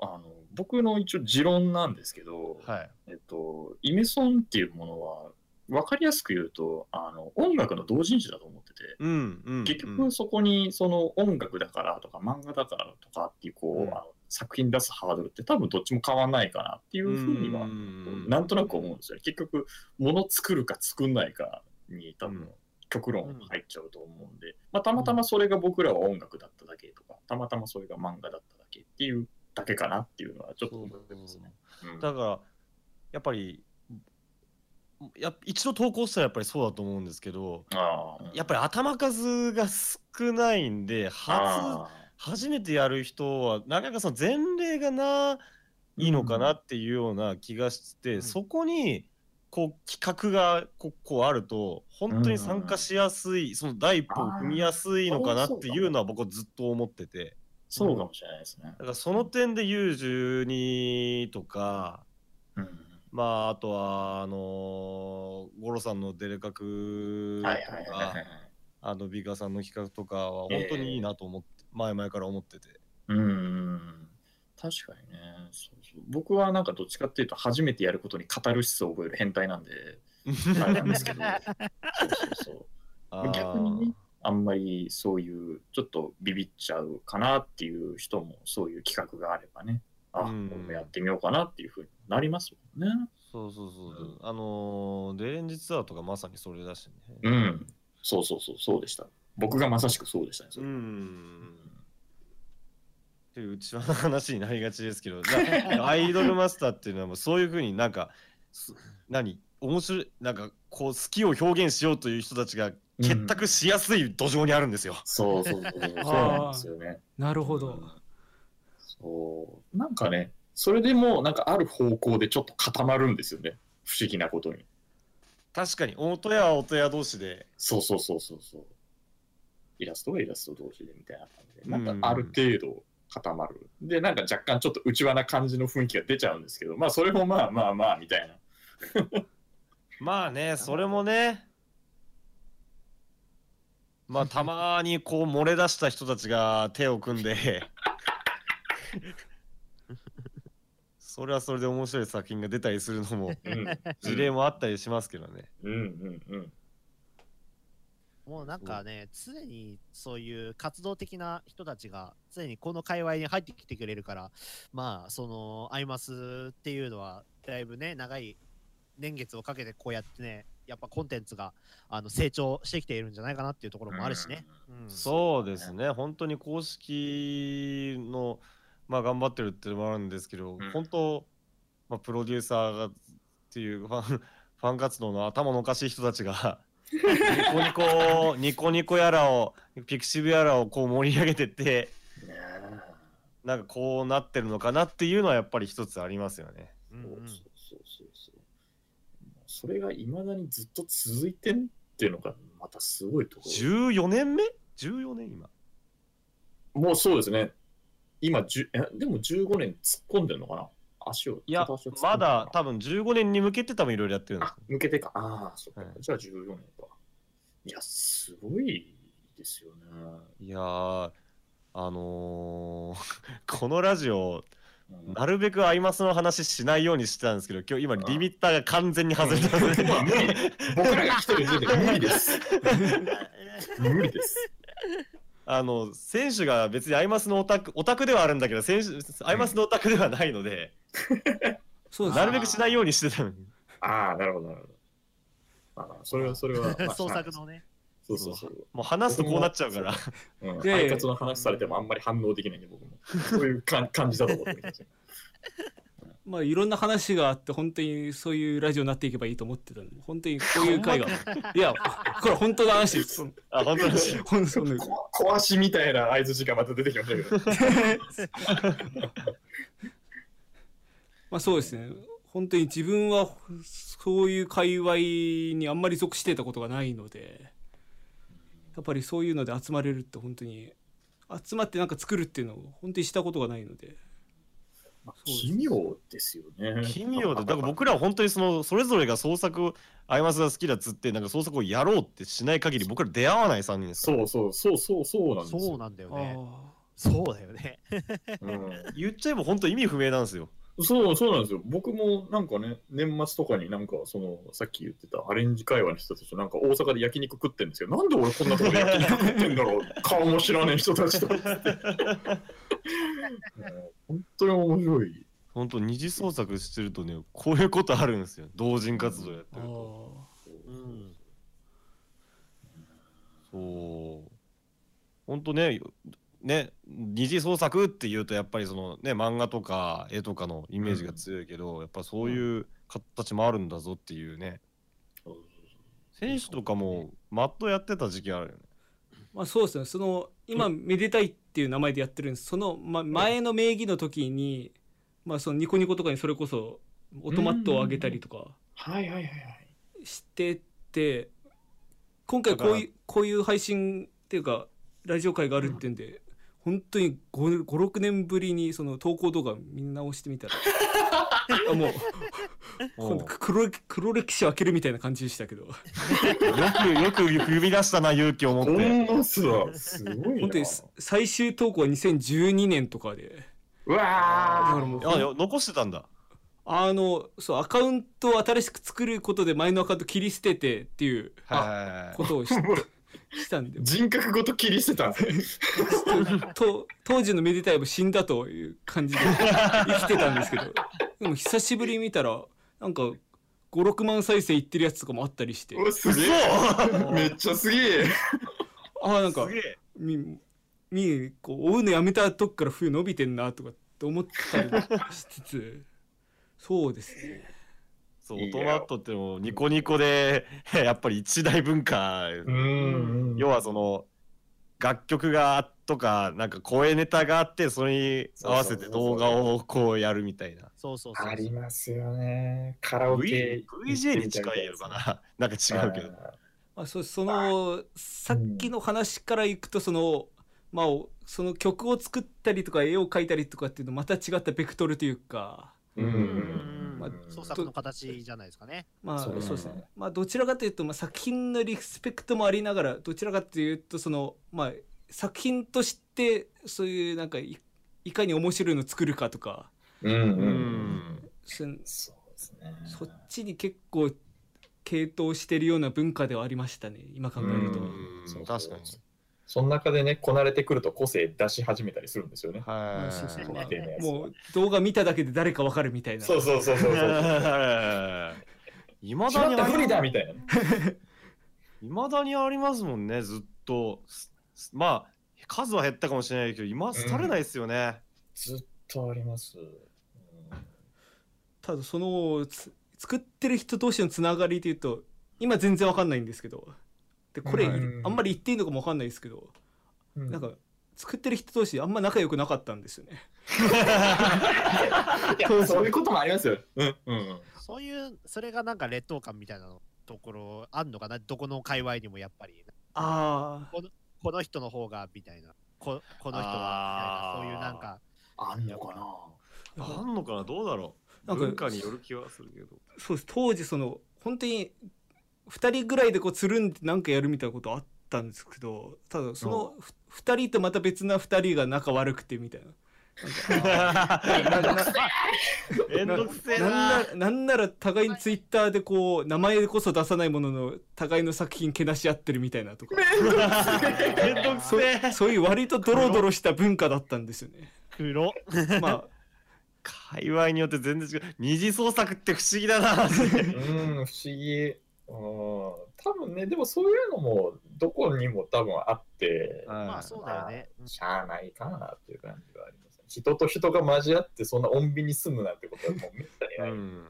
うあの僕の一応持論なんですけど、はい、えっと、イメソンっていうものは分かりやすく言うとあの音楽の同人誌だと思ってて、うんうんうん、結局そこにその音楽だからとか漫画だからとかっていうこう、うん、あの作品出すハードルって多分どっちも変わんないかなっていうふうにはなんとなく思うんですよね。結局物作るか作んないかに多分、うん極論入っちゃうと思うんで、まあ、たまたまそれが僕らは音楽だっただけとか、うん、たまたまそれが漫画だっただけっていうだけかなっていうのはちょっと思ってますね。うん、だからやっぱりや一度投稿したらやっぱりそうだと思うんですけど、あ、うん、やっぱり頭数が少ないんで初初めてやる人はなかなかその前例がないのかなっていうような気がして、うん、そこにこう企画がこう、こうあると本当に参加しやすい、うん、その第一歩を踏みやすいのかなっていうのは僕はずっと思ってて、そうかもしれないですね。だからその点で ユーじゅうに とか、うん、まああとはあのー、ゴロさんのデレカクとか、はいはいはいはい、あのビーカーさんの企画とかは本当にいいなと思って、えー、前々から思ってて、うんうん確かにね。そうそう僕はなんかどっちかっていうと初めてやることにカタルシスを覚える変態なんであれなんですけどそうそうそうあ逆にねあんまりそういうちょっとビビっちゃうかなっていう人もそういう企画があればねあ、うん、これやってみようかなっていうふうになりますもんね。そうそうそう、うん、あのデレンジツアーとかまさにそれだしね。うんそうそうそうそうでした。僕がまさしくそうでしたねそれ。うんうちわの話になりがちですけどアイドルマスターっていうのはもうそういう風になんか何面白いなんかこう好きを表現しようという人たちが結託しやすい土壌にあるんですよ、うん、そうそうそうそうなんですよね。なるほど、うん、そうなんかねそれでもなんかある方向でちょっと固まるんですよね不思議なことに。確かに音や音や同士でそうそうそうそうそうイラストはイラスト同士でみたいな感じでなんかある程度、うん固まるでなんか若干ちょっと内輪な感じの雰囲気が出ちゃうんですけどまあそれもまあまあまあみたいなまあねそれもねまあたまにこう漏れ出した人たちが手を組んでそれはそれで面白い作品が出たりするのも事例もあったりしますけどね。うんうんうんもうなんかね常にそういう活動的な人たちが常にこの界隈に入ってきてくれるからまあそのアイマスっていうのはだいぶね長い年月をかけてこうやってねやっぱコンテンツがあの成長してきているんじゃないかなっていうところもあるしね、うんうん、そうですね本当に公式のまあ頑張ってるっていうのもあるんですけど、うん、本当、まあ、プロデューサーがっていうファン、ファン活動の頭のおかしい人たちがニコニコニコニコやらをピクシブやらをこう盛り上げてってなんかこうなってるのかなっていうのはやっぱり一つありますよね。うんうん、そうそうそうそうそれがいまだにずっと続いてんっていうのがまたすごいところ。じゅうよねんめ ?じゅうよねん今もうそうですね今でもじゅうごねん突っ込んでるのかな足をいや足をまだ多分じゅうごねんに向けて多分いろいろやってるんです、ね、向けてかああそうか、はい、じゃあじゅうよねんかいやすごいですよね。いやあのー、このラジオなるべくアイマスの話しないようにしてたんですけど、今日今リミッターが完全に外れたので、うん、僕らが一人で無理です無理です。あの選手が別にアイマスのオタクオタクではあるんだけど、選手アイマスのオタクではないので、そうですなるべくしないようにしてたのに。ああ、なるほどなるほど。ああ、それはそれは創作のね、そうそうそう、もう話すとこうなっちゃうから、うん、アイカツの話されてもあんまり反応できないんで、僕もそういう感じだと思ってましたまあいろんな話があって、本当にそういうラジオになっていけばいいと思ってたんで、本当にこういう会がいや、これ本当の話です。あ、本当の話本当の壊しみたいな合図がまた出てきましたけどまあそうですね、本当に自分はそういう界隈にあんまり属してたことがないので、やっぱりそういうので集まれるって本当に集まってなんか作るっていうのを本当にしたことがないので、まあ、奇妙ですよね。奇妙で、だから僕らは本当にそのそれぞれが創作アイマスが好きだっつってなんか創作をやろうってしない限り僕ら出会わないさんにんですから。そうそうそうそうなんですよ。そうなんだよね。そうだよね、うん、言っちゃえば本当意味不明なんですよ。そうそうなんですよ。僕もなんかね、年末とかになんかそのさっき言ってたアレンジ会話の人たちとなんか大阪で焼肉食ってるんですけど、なんで俺こんなとこで焼肉食ってんだろう顔も知らない人たちと本当に面白い。本当二次創作してるとね、こういうことあるんですよ。同人活動やってると、うん、そう本当ねね、二次創作っていうとやっぱりそのね漫画とか絵とかのイメージが強いけど、うん、やっぱそういう形もあるんだぞっていうね、うん、選手とかもマットやってた時期あるよね。まあそうですね、その今めでたいっていう名前でやってるんです。その、ま、前の名義の時に、うん、まあそのニコニコとかにそれこそオトマットをあげたりとかしてて、今回こういうこういう配信っていうかラジオ会があるってんで、うん、本当に ごろくねんぶりにその投稿動画みんな押してみたらあ、もう今度 黒, 黒歴史を開けるみたいな感じでしたけどよくよく踏み出したな、勇気を持って。すごいな。本当に最終投稿はにせんじゅうにねんとかで、うわー、だからもう残してたんだ。あのそうアカウントを新しく作ることで前のアカウント切り捨ててっていうことをしてしたんで、人格ごと切り捨てたんですと当時のめでたいも死んだという感じで生きてたんですけどでも久しぶりに見たらなんか ごろくまん再生いってるやつとかもあったりして、すげえめっちゃすげえああ、なんかみみこう追うのやめた時から冬伸びてんなとかって思ったりしつつそうですね、オトマットってもニコニコでやっぱり一大文化。要はその楽曲がとかなんか声ネタがあって、それに合わせて動画をこうやるみたいな。そうそうそうそう、ありますよね。カラオケ ブイジェー に近いやろかな、なんか違うけど、あ、そう、そのさっきの話からいくと、そのまあその曲を作ったりとか絵を描いたりとかっていうのまた違ったベクトルというか、うん、まあ、創作の形じゃないですかね。まあそうですね。まあどちらかというと、まあ、作品のリスペクトもありながら、どちらかというとそのまあ作品としてそういうなんか い, いかに面白いのを作るかとか、うんうん、 そ, そうですね、そっちに結構傾倒してるような文化ではありましたね、今考えると。そう、確かに。その中でね、こなれてくると個性出し始めたりするんですよね。はい、もう動画見ただけで誰かわかるみたいな。そうそうそうそうそういまだに無理だみたいな。いまだにありますもんね、ずっと。まあ数は減ったかもしれないけど、今廃れないですよね、うん、ずっとあります、うん、ただそのつ作ってる人同士のつながりというと今全然わかんないんですけど、でこれ、うん、あんまり言っていいのかもわかんないですけど、うん、なんか作ってる人同士あんま仲良くなかったんですよねいや、そういうこともありますよ、うんうん、そういうそれがなんか劣等感みたいなところあんのかな、どこの界隈にもやっぱり。ああ、この、この人の方がみたいな、こ、この人はみたいな、そういうなんかあんのかな、あんのかな、どうだろう、文化による気はするけど。そうです、当時その本当にふたりぐらいでこうつるんでなんかやるみたいなことあっったんですけど、ただそのふたりとまた別なふたりが仲悪くてみたいな。なんなら互いにツイッターでこう名前こそ出さないものの互いの作品けなし合ってるみたいなとか、そういう割とドロドロした文化だったんですよね。黒まあ界隈によって全然違う。二次創作って不思議だな。うん、不思議。あ、多分ね、でもそういうのもどこにも多分あって、まあそうだよね。しゃあないかなっていう感じはありますね。人と人が交わってそんな穏便に住むなんてことはもうめったにない。うん、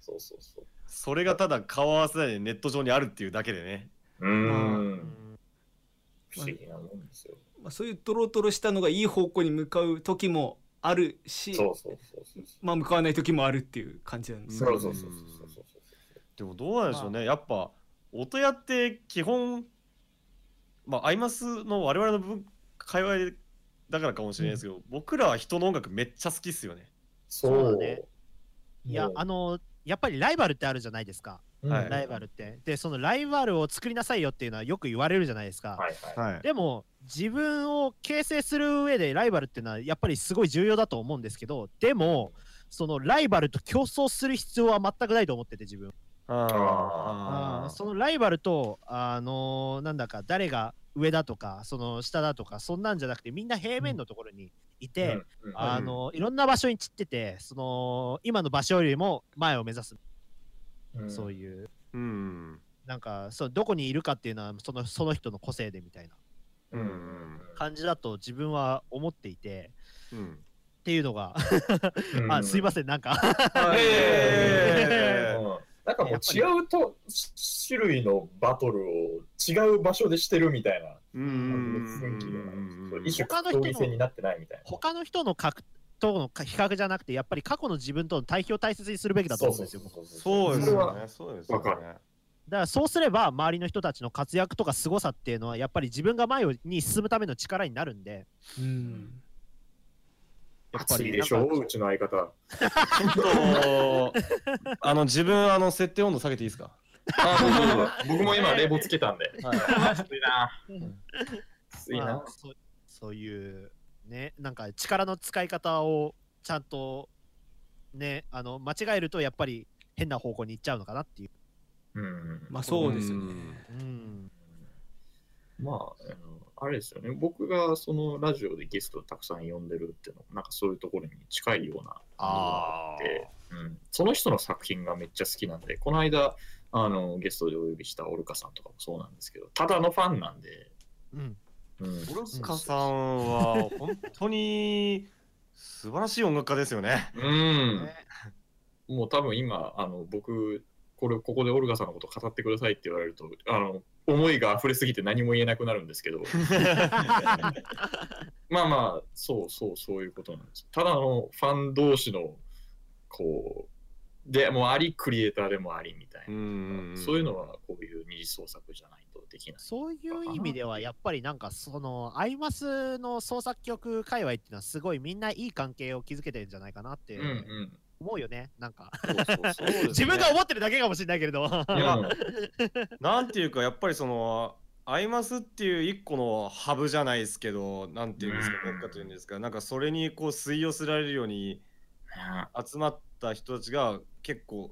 そうそうそう。それがただ顔合わせないでネット上にあるっていうだけでね。うん。不思議なもんですよ。まあそういうドロドロしたのがいい方向に向かう時もあるし、まあ向かわない時もあるっていう感じなんですよね。そうそうそうそうそう。でもどうなんでしょうね、まあ、やっぱ音屋って基本、まあ、アイマスの我々の界隈だからかもしれないですけど、うん、僕らは人の音楽めっちゃ好きっすよね。そうだね。いや、あのやっぱりライバルってあるじゃないですか、うん、ライバルってで、そのライバルを作りなさいよっていうのはよく言われるじゃないですか、はいはい、でも自分を形成する上でライバルっていうのはやっぱりすごい重要だと思うんですけど、でもそのライバルと競争する必要は全くないと思ってて、自分ああそのライバルとあのー、なんだか誰が上だとかその下だとかそんなんじゃなくて、みんな平面のところにいて、あのいろんな場所に散ってて、その今の場所よりも前を目指す、うん、そういう、うん、なんかそどこにいるかっていうのはそのその人の個性でみたいな感じだと自分は思っていて、うんうん、っていうのがあ、すいませんなんかなんかもう違うと種類のバトルを違う場所でしてるみたいな雰囲気で、一種格闘技戦になってないみたいな。他の人の格闘の比較じゃなくて、やっぱり過去の自分との対比を大切にするべきだと思うんですよ。そうですよね。そうですよね。だからそうすれば周りの人たちの活躍とか凄さっていうのはやっぱり自分が前に進むための力になるんで。うん、やっぱりでしょう、うちの相方。あの自分あの設定温度下げていいですか。僕も今冷房つけたんで。暑いな。暑いな。そういうね、なんか力の使い方をちゃんとね、あの間違えるとやっぱり変な方向に行っちゃうのかなっていう。うん。まあそうですね。うん。まあ。あれですよね、僕がそのラジオでゲストをたくさん呼んでるっていうのもなんかそういうところに近いようなあって、うん、その人の作品がめっちゃ好きなんで、この間あのゲストでお呼びしたオルカさんとかもそうなんですけど、ただのファンなんで、うんうん、オルカさんは本当に素晴らしい音楽家ですよね。うん、もう多分今あの僕これここでオルガさんのこと語ってくださいって言われるとあの思いが溢れすぎて何も言えなくなるんですけどまあまあそうそうそういうことなんです。ただのファン同士のこうでもありクリエイターでもありみたいな、そういうのはこういう二次創作じゃないとできない。そういう意味ではやっぱりなんかそのアイマスの創作曲界隈っていうのはすごいみんないい関係を築けてるんじゃないかなって。うんうん、思うよね、なんか自分が思ってるだけかもしれないけれどなんていうかやっぱりそのアイマスっていう一個のハブじゃないですけど、なんていうんですか、文化というんですか、なんかそれにこう吸い寄せられるように集まった人たちが結構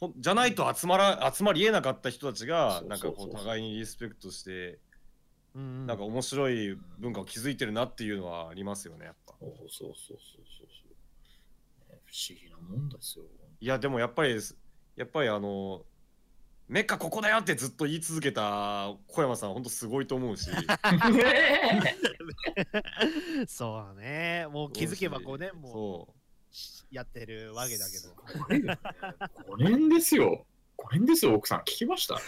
ほじゃないと集まら集まりえなかった人たちがなんかこう互いにリスペクトしてなんか面白い文化を築いてるなっていうのはありますよね、やっぱ。そうそうそうそうそう、不思議なもんですよ。いやでもやっぱりやっぱりあのメッカここだよってずっと言い続けた小山さん本当すごいと思うしそうだね、もう気づけばごねんもやってるわけだけどごねんですよ、ごねんですよ。奥さん聞きました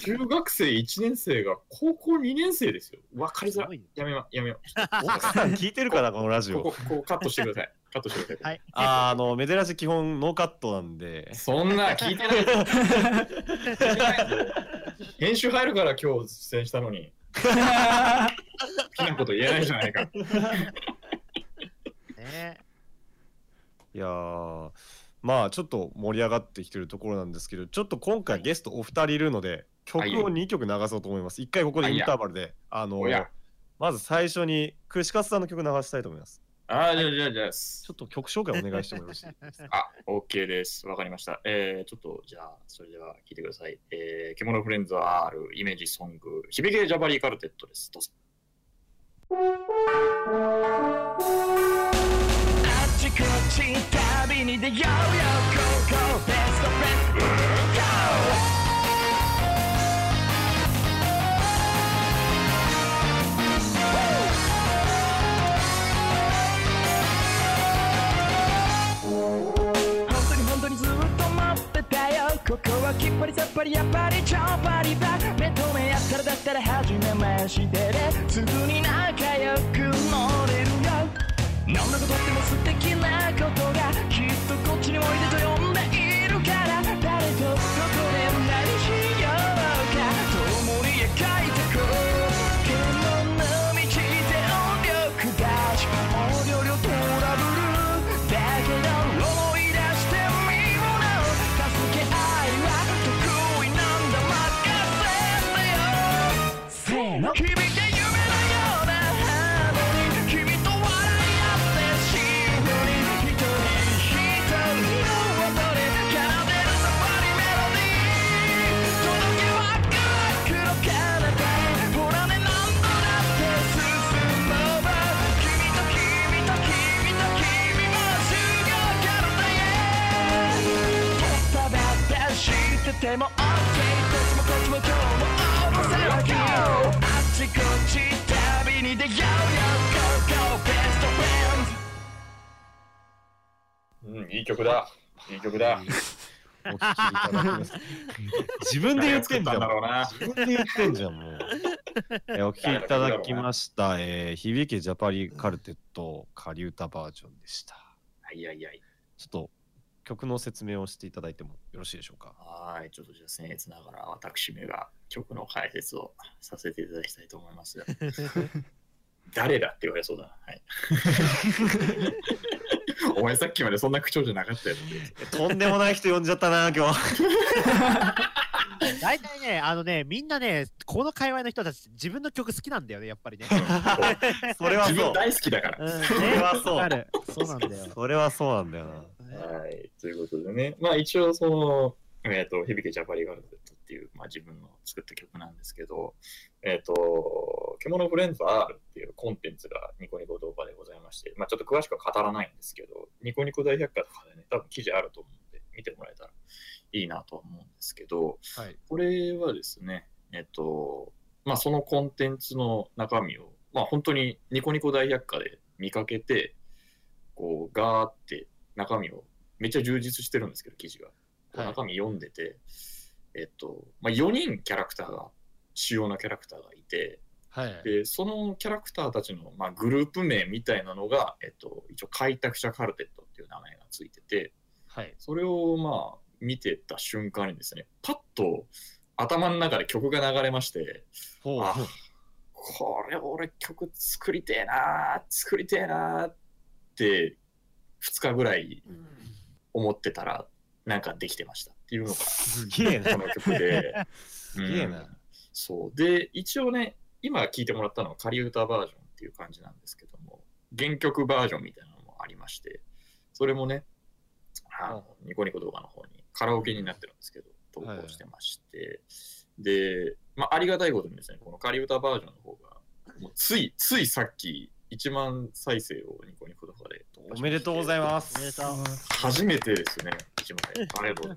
中学生いちねん生が高校にねん生ですよ。わかりづらい。やめようやめよう。奥さん聞いてるかなこのラジオ。ここカットしてください。カットしてください。あのメデラジ基本ノーカットなんで。そんな聞いてない。編集入るから今日出演したのに。好きなこと言えないじゃないか。ね。いやー。まあちょっと盛り上がってきてるところなんですけど、ちょっと今回ゲストお二人いるので曲をにきょく流そうと思います。いっかいここでインターバルで、あのまず最初に串カツさんの曲流したいと思います。ああ、じゃあじゃあじゃあちょっと曲紹介お願いしてもよろしいですか？あ、OK です。わかりました。えー、ちょっとじゃあそれでは聴いてください。えー、ケモノフレンズ R イメージソング響けジャバリーカルテットです。どうぞ。こっち旅に出ようよ、 Go Go Best of Best Go。 本当に本当にずっと待ってたよ、ここはきっぱりさっぱりやっぱり超パリだ、目と目やったらだったら初めましてで、すぐに仲良く乗れるよ、なんだかとっても素敵なことがきっとこっちにおいでと呼んでいるから、誰とどこで何しようか共に描いてこう、獣の道で音力出し音量トラブルだけど思い出してみような、助け合いは得意なんだ任せてよ、せーの君ででも OK、 どっちもこっちも今日も応募せよ、 Go あっちこっち旅に出ようよ、 Go Go Best Friends。 うん、いい曲だ、いい曲だ。お聴きいただきます。自分で言ってんじゃん、自分で言ってんじゃん、もう。えー、お聴きいただきました、えー、響けジャパリカルテット仮歌バージョンでした。はいはいはい。ちょっと曲の説明をしていただいてもよろしいでしょうか？はい、ちょっとじゃあ僭越ながら私めが曲の解説をさせていただきたいと思います。誰だって言われそうだな、はい。お前さっきまでそんな口調じゃなかったよ。とんでもない人呼んじゃったな今日。大体ね、あのね、みんなね、この界隈の人たち自分の曲好きなんだよね、やっぱりね。それはそう、自分大好きだから。うん、それはそう。ある。そうなんだよ。それはそうなんだよな。はい。ということでね、まあ一応そのえっ、ー、と響けジャパリーガルテットっていうまあ自分の作った曲なんですけど、えっ、ー、とケモノフレンズ R っていうコンテンツがニコニコ動画でございまして、まあちょっと詳しくは語らないんですけど、ニコニコ大百科とかでね、多分記事あると思うんで見てもらえたらいいなとは思うんですけど、はい、これはですね、えっとまあ、そのコンテンツの中身を、まあ、本当にニコニコ大百科で見かけてこうガーって中身をめっちゃ充実してるんですけど、記事がこう中身読んでて、はい、えっとまあ、よにんキャラクターが主要なキャラクターがいて、はい、でそのキャラクターたちの、まあ、グループ名みたいなのが、えっと、一応開拓者カルテットっていう名前がついてて、はい、それをまあ見てた瞬間にですね、パッと頭の中で曲が流れまして、あ、これ俺曲作りてえな作りてえなってふつかぐらい思ってたら、なんかできてましたっていうのがすげえなこの曲で。すげえな、うん、そうで一応ね今聴いてもらったのは仮歌バージョンっていう感じなんですけども、原曲バージョンみたいなのもありまして、それもねあのニコニコ動画の方にカラオケになってるんですけど投稿してまして、はいはい、で、まあ、ありがたいことにですね、この仮歌バージョンの方がもうついついさっきいちまんさいせいをニコニコ動画で突破しまして、おめでとうございます。初めてですね、いちまんさいありがとうございま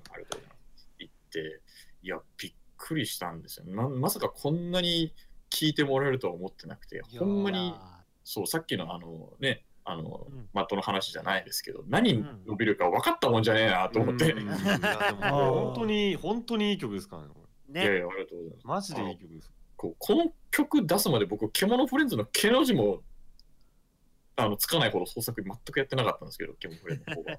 す言っていやびっくりしたんですよ。ま、まさかこんなに聞いてもらえるとは思ってなくて、ほんまにそうさっきのあのねあの、うん、マットの話じゃないですけど、何伸びるか分かったもんじゃねえなと思って、うんうん、本当に本当にいい曲ですからねこれね。いやいやありがとうございます、マジでいい曲です。こ, この曲出すまで僕ケモノフレンズのけの字もあのつかないほど創作全くやってなかったんですけど、ケモノフレンズの方が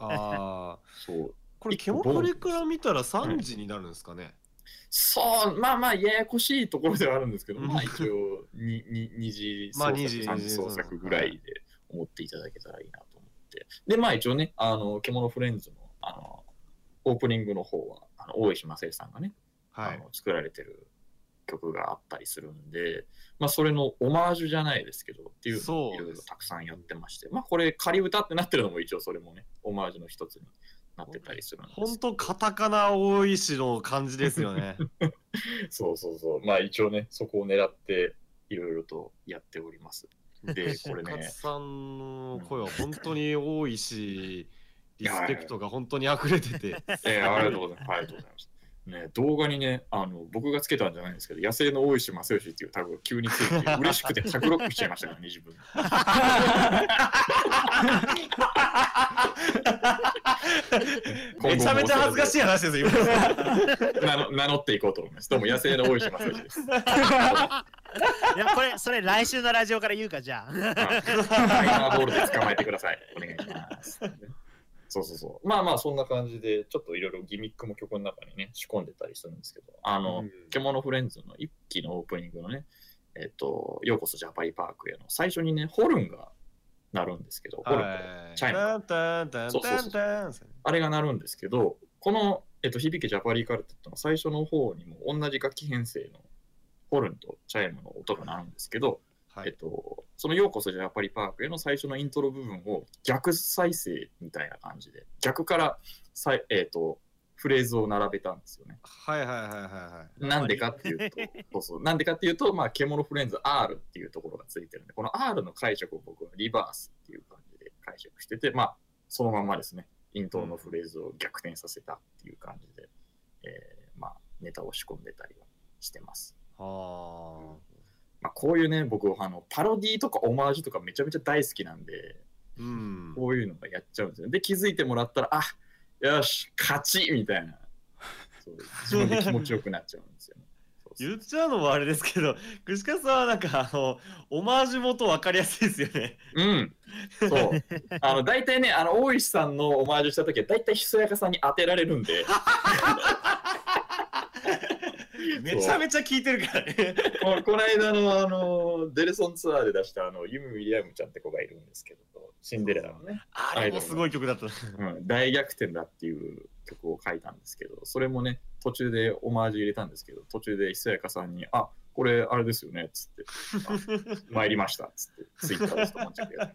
あそうこれケモフレから見たらさんじになるんですかね、うん、そうまあまあややこしいところではあるんですけど、まあ一応 2, 2時創作さんじ創作ぐらいで思っていただけたらいいなと思って。でまあ一応ねあのケモノフレンズのあのオープニングの方はあの大江暇生さんがね、はい、あの作られてる曲があったりするんで、まあ、それのオマージュじゃないですけどっていうのをいろいろたくさんやってまして、まあ、これ仮歌ってなってるのも一応それもねオマージュの一つになってたりするんです。ほんとカタカナ多いしの感じですよねそうそうそう、まあ一応ねそこを狙っていろいろとやっております。でこれね、勝さんの声は本当に多いしリスペクトが本当に溢れててえー、ありがとうございます、ありがとうございますね、動画にねあの僕がつけたんじゃないんですけど野生の大石正義っていうタグが急について嬉しくてタグロックしちゃいましたからね自分めちゃめちゃ恥ずかしい話ですよ名, 名乗っていこうと思います。どうも野生の大石正義ですいやこれそれ来週のラジオから言うかじゃあタイガーボールで捕まえてくださいお願いしますそうそうそう、まあまあそんな感じでちょっといろいろギミックも曲の中にね仕込んでたりするんですけど、あの獣フレンズの一期のオープニングのねえっとようこそジャパイパークへの最初にねホルンが鳴るんですけど、ホルンとチャイムがそうそうそうあれが鳴るんですけど、この、えっと、響けジャパリーカルテットの最初の方にも同じ楽器編成のホルンとチャイムの音が鳴るんですけど、えっと、そのようこそジャパリパークへの最初のイントロ部分を逆再生みたいな感じで逆からさい、えー、とフレーズを並べたんですよね。はいはいはいはい、はい、なんでかっていうとそうそうなんでかっていうと、まあ、ケモノフレンズ アール っていうところがついてるんで、この アール の解釈を僕はリバースっていう感じで解釈してて、まあそのまんまですねイントロのフレーズを逆転させたっていう感じで、えー、まあネタを仕込んでたりはしてます。はあ、まあ、こういうね僕あのパロディとかオマージュとかめちゃめちゃ大好きなんで、うん、こういうのがやっちゃうんですよ。で気づいてもらったらあよし勝ちみたいなそう自分で気持ちよくなっちゃうんですよねそうそう言っちゃうのもあれですけど、串カツはなんかあのオマージュ元分かりやすいですよね。うんそうあの大体ねあの大石さんのオマージュした時は大体ひそやかさんに当てられるんでめちゃめちゃ聴いてるからねこ, この間の、あのー、デレソンツアーで出したあのユミ・ウィリアムちゃんって子がいるんですけど、シンデレラのねあれもすごい曲だった、うん、大逆転だっていう曲を書いたんですけど、それもね途中でオマージュ入れたんですけど、途中でひそやかさんにあこれあれですよねっつって参りましたっつってツイッターでと持ち上げた、ね、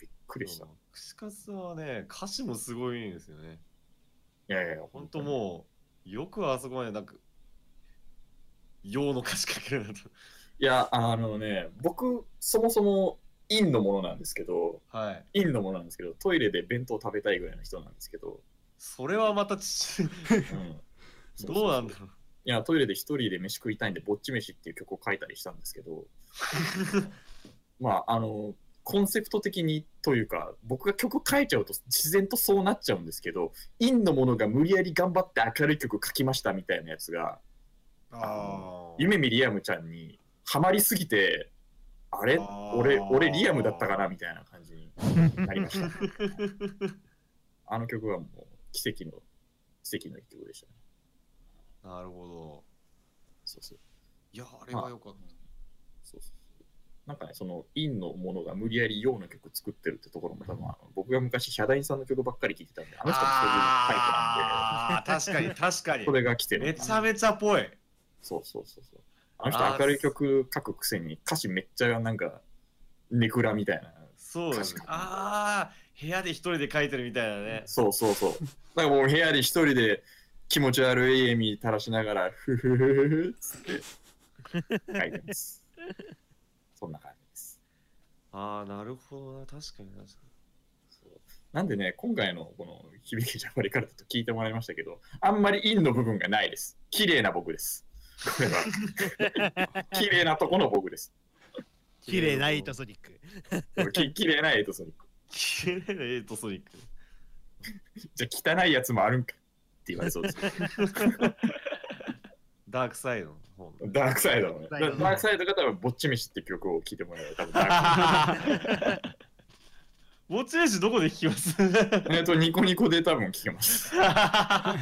びっくりした。串カツはね歌詞もすごいんですよね。いやいやほんともうよくあそこまでなんか陽の歌詞かけるなと。いやあのね僕そもそも陰のものなんですけど、はい、陰のものなんですけどトイレで弁当食べたいぐらいの人なんですけど、それはまたち、うん、どうなんだろう。いやトイレで一人で飯食いたいんでぼっち飯っていう曲を書いたりしたんですけどまああのコンセプト的にというか僕が曲書いちゃうと自然とそうなっちゃうんですけど、陰のものが無理やり頑張って明るい曲書きましたみたいなやつがあ夢見リアムちゃんにハマりすぎてあれあ俺俺リアムだったかなみたいな感じになりました、ね、あの曲はもう奇跡の奇跡の一曲でしたね。なるほど。そうそういやあれは良かった、まあ、そうそうなんかね、その陰のものが無理やり陽の曲作ってるってところも多分、うん、僕が昔ヒャダインさんの曲ばっかり聴いてたんであの人もそういうタイプなんで確かに確かにそれが来てるめちゃめちゃぽい。そうそうそうそうあの人明るい曲書くくせに歌詞めっちゃなんかネクラみたいな。そうああ部屋で一人で書いてるみたいなね。そうそうそうだからもう部屋で一人で気持ち悪い笑み垂らしながらフフフフフって書いてますそんな感じです。ああ、なるほどな、確かに確かに。そうなんでね、今回のこの響けジャパリカルテと聞いてもらいましたけど、あんまりインの部分がないです。綺麗な僕です。これは綺麗なとこの僕です。綺麗なエイトソニック。き綺麗なエイトソニック。綺麗なエイトソニック。じゃあ汚いやつもあるんかって言われそうです。ダークサイドの方のダークサイドのねダークサイドが多分ぼっち飯って曲を聴いてもらえば多分ダークぼっち飯どこで聴きますえっとニコニコで多分聴けますあ,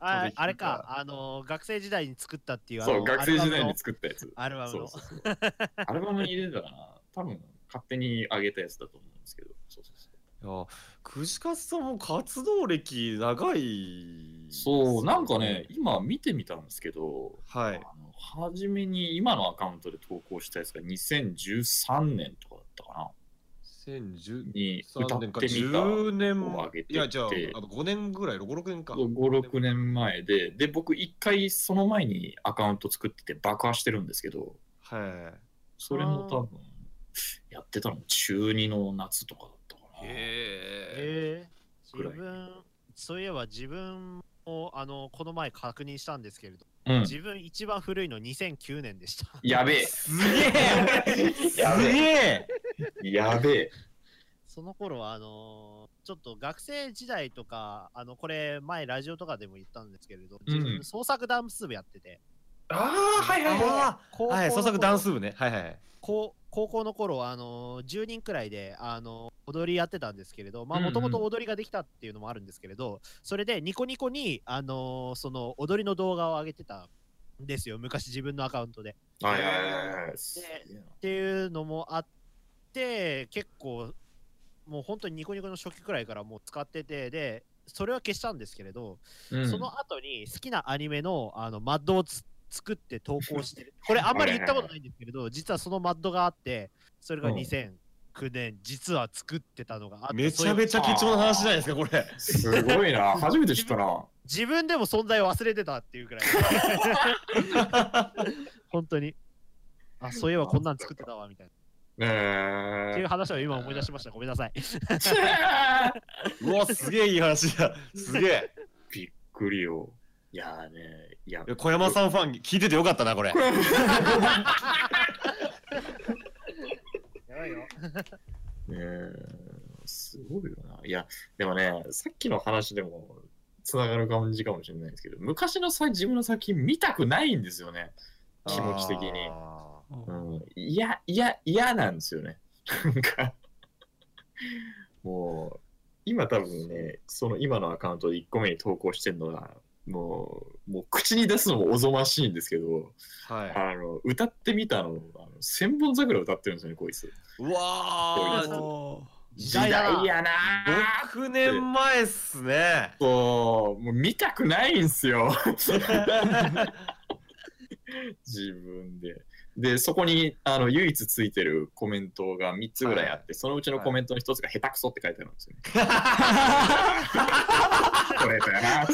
あれかあのー、学生時代に作ったっていうそう学生時代に作ったやつアルバムのそうそうそうアルバムに入れたら多分勝手に上げたやつだと思うんですけどそうそうそういや、串カツさんも活動歴長い、ね、そう、なんかね、今見てみたんですけど、はい、あの初めに今のアカウントで投稿したやつがにせんじゅうさんねんとかだったかな。にせんじゅうに歌ってみたじゅうねんを上げてて、いや、じゃあ、あとごねんぐらい、ろく、ろくねんか。ご、ろくねんまえで、で、僕、いっかいその前にアカウント作ってて爆破してるんですけど、はい。それも多分、やってたの中にの夏とかだったかな。へぇー。自分、そういえば自分も、あの、この前確認したんですけれど、うん、自分一番古いのにせんきゅうねんでした。やべえ。すげえすげえやべえ。その頃はあのー、ちょっと学生時代とか、あのこれ前ラジオとかでも言ったんですけれど、自分創作ダンス部やってて、うん、ああはいはいはいはい、創作ダンス部ね、はいはい、高校の頃はあのー、じゅうにんくらいであのー、踊りやってたんですけれど、まあもともと踊りができたっていうのもあるんですけれど、うんうん、それでニコニコにあのー、その踊りの動画を上げてたんですよ、昔自分のアカウントで。はいはいはいはい。っていうのもあってで、結構もう本当にニコニコの初期くらいからもう使ってて、でそれは消したんですけれど、うん、その後に好きなアニメのあのマッドをつ作って投稿してる、これあんまり言ったことないんですけれど、実はそのマッドがあって、それがにせんきゅうねん、うん、実は作ってたのがあって、めちゃめちゃ貴重な話じゃないですかこれ。すごいな、初めて知ったな。自分でも存在を忘れてたっていうくらい本当に、あ、そういえばこんなん作ってたわみたいなっていう話を今思い出しました。ごめんなさい。うわ、すげえいい話だ。すげえ。びっくりよ。いやーねー、いや、小山さんファン聞いててよかったな、これ。やばいよ。ねえ、すごいよな。いや、でもね、さっきの話でもつながる感じかもしれないですけど、昔のさ、自分の作品見たくないんですよね。気持ち的に。うん、いや、いや、嫌なんですよね。なんか、もう、今多分ね、その今のアカウントでいっこめに投稿してるのが、もう、もう口に出すのもおぞましいんですけど、はい、あの歌ってみたの、あの千本桜歌ってるんですよね、こいつ。うわー、時代やなー。ろくねんまえっすね。そう、もう見たくないんすよ。自分で。で、そこにあの唯一ついてるコメントがみっつぐらいあって、はい、そのうちのコメントのひとつが下手くそって書いてあるんですよね。これだな。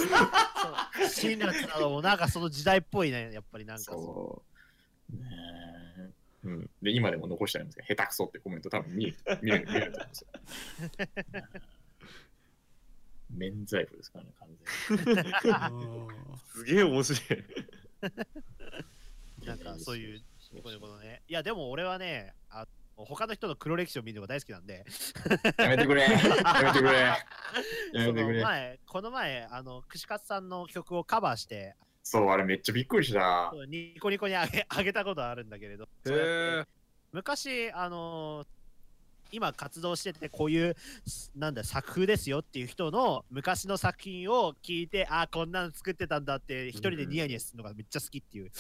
新月などもなんかその時代っぽいね、やっぱりなんかそう。ねえ、うん。で、今でも残してあるんですけど、下手くそってコメント多分見る、見る、見ると思うんですよ。免罪符ですからね、完全に。すげえ面白い。なんかそういう。このことね、いやでも俺はね、あ、他の人の黒歴史を見るのが大好きなんでやめてくれやめてくれやめてくれ。前この前あの串カツさんの曲をカバーして、そう、あれめっちゃびっくりした。ニコニコにあげ、あげたことあるんだけれど、昔あの今活動してて、こういうなんだ作風ですよっていう人の昔の作品を聞いて、あーこんなの作ってたんだって一人でニヤニヤするのがめっちゃ好きっていう、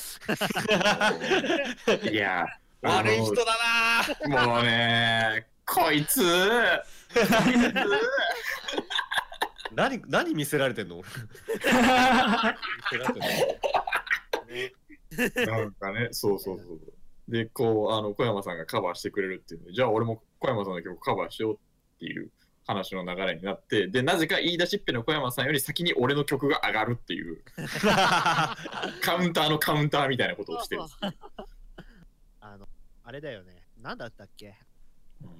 うん、いや悪い人だな。もうねこいつ何、何見せられてんのなんかね、そうそうそう、で、こう、あの、小山さんがカバーしてくれるっていうので、じゃあ俺も小山さんの曲カバーしようっていう話の流れになって、で、なぜか言い出しっぺの小山さんより先に俺の曲が上がるっていう、カウンターのカウンターみたいなことをしてる。あの、あれだよね。なんだったっけ、うん、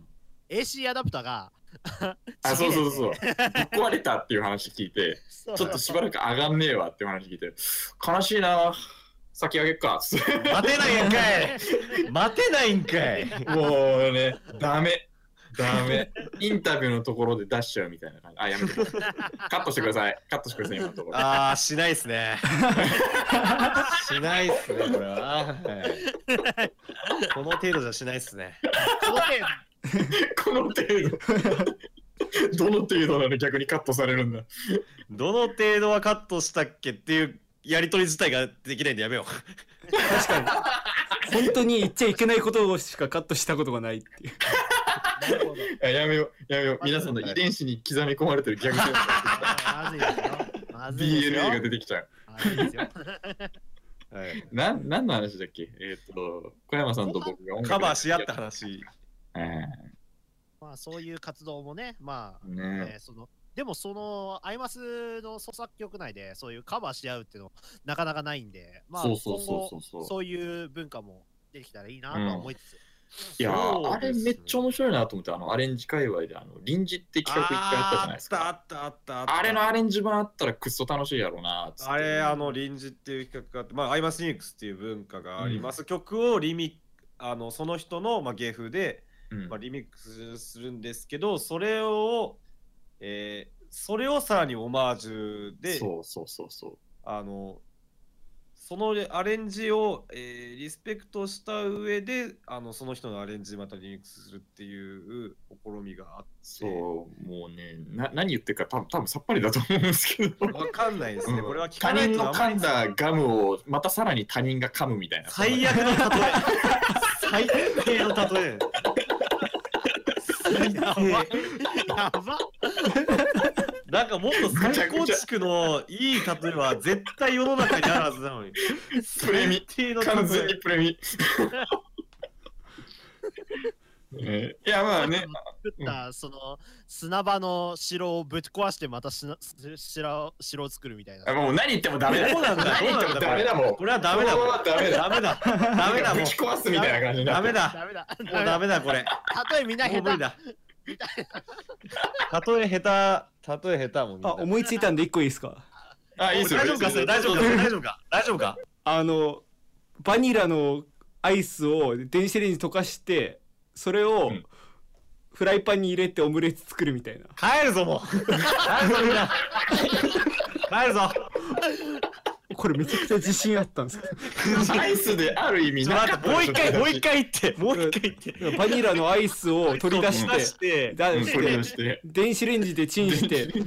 エーシー アダプターが、あ、そうそうそう、ぶっ壊れたっていう話聞いて、ちょっとしばらく上がんねえわっていう話聞いて、悲しいなぁ。先上げっか。待てないんかい。待てないんかい。もうね、ダメ。ダメ。インタビューのところで出しちゃうみたいな感じ。あ、やめてください。カットしてください。カットしてください、今のところ。あー、しないっすね。しないっすね、これは。はい、この程度じゃしないっすね。この程度。この程度。どの程度なの逆にカットされるんだ。どの程度はカットしたっけっていう。やりとり自体ができないんでやめよう。確かに。本当に言っちゃいけないことをしかカットしたことがないっていう。やめよう、やめよう。皆さんの遺伝子に刻み込まれてるギャグ。まずいですよ。まずいですよ。ディーエヌエー が出てきちゃう。まずいですよ。はい。なん、なんの話だっけ？えっと、小山さんと僕が音楽カバーし合った話。まあ、そういう活動もね、まあ、ね、その、でもそのアイマスの創作曲内でそういうカバーし合うっていうのなかなかないんで、まあ今後そういう文化もできたらいいなとは思いつつ、うん、いやー、あれめっちゃ面白いなと思って、あのアレンジ界隈であの臨時って企画一回あったじゃないですか。あったあったあった。あれのアレンジ版あったらクソ楽しいやろうなーっつって。あれ、あの臨時っていう企画があって、まあアイマスリミックスっていう文化があります。うん、曲をリミあのその人のまあ芸風で、うん、まあリミックスするんですけど、それをえー、それをさらにオマージュで、そうそうそうそう、あのそのアレンジを、えー、リスペクトした上で、あのその人のアレンジまたリミックスするっていう試みがあって、そうもうね、な何言ってるか多分多分さっぱりだと思うんですけど、わかんないですね。これは聞かないとダメです。他人の噛んだガムをまたさらに他人が噛むみたいな。最悪の例え。最低の例え。やばやばなんかもっと再構築のいい例えは絶対世の中にあるはずなのにプレミ完全にプレミいやまあね、作ったその砂場の城をぶち壊してまたしな城を作るみたいな。もう何言ってもダメだ。そうなんだ。何言ってもダメだもん。これはダメだ。ダメだ。ダメだ。ダメだ。ぶち壊すみたいな感じ。ダメだ。ダメだ。もうダメだこれ。例えみんな下手だ。例え下手。例え下手もん。あ、思いついたんで一個いいですか。あ、いいですよ。大丈夫かそれ。大丈夫か。大丈夫か。大丈夫か。あのバニラのアイスを電子レンジ溶かして。それをフライパンに入れてオムレツ作るみたいな。帰るぞもう。帰るぞみんな。帰るぞ。これめちゃくちゃ自信あったんですよ。アイスである意味なかった。もう一回もう一回言ってもう一回言って。バニラのアイスを取り出して、電子レンジでチンして、で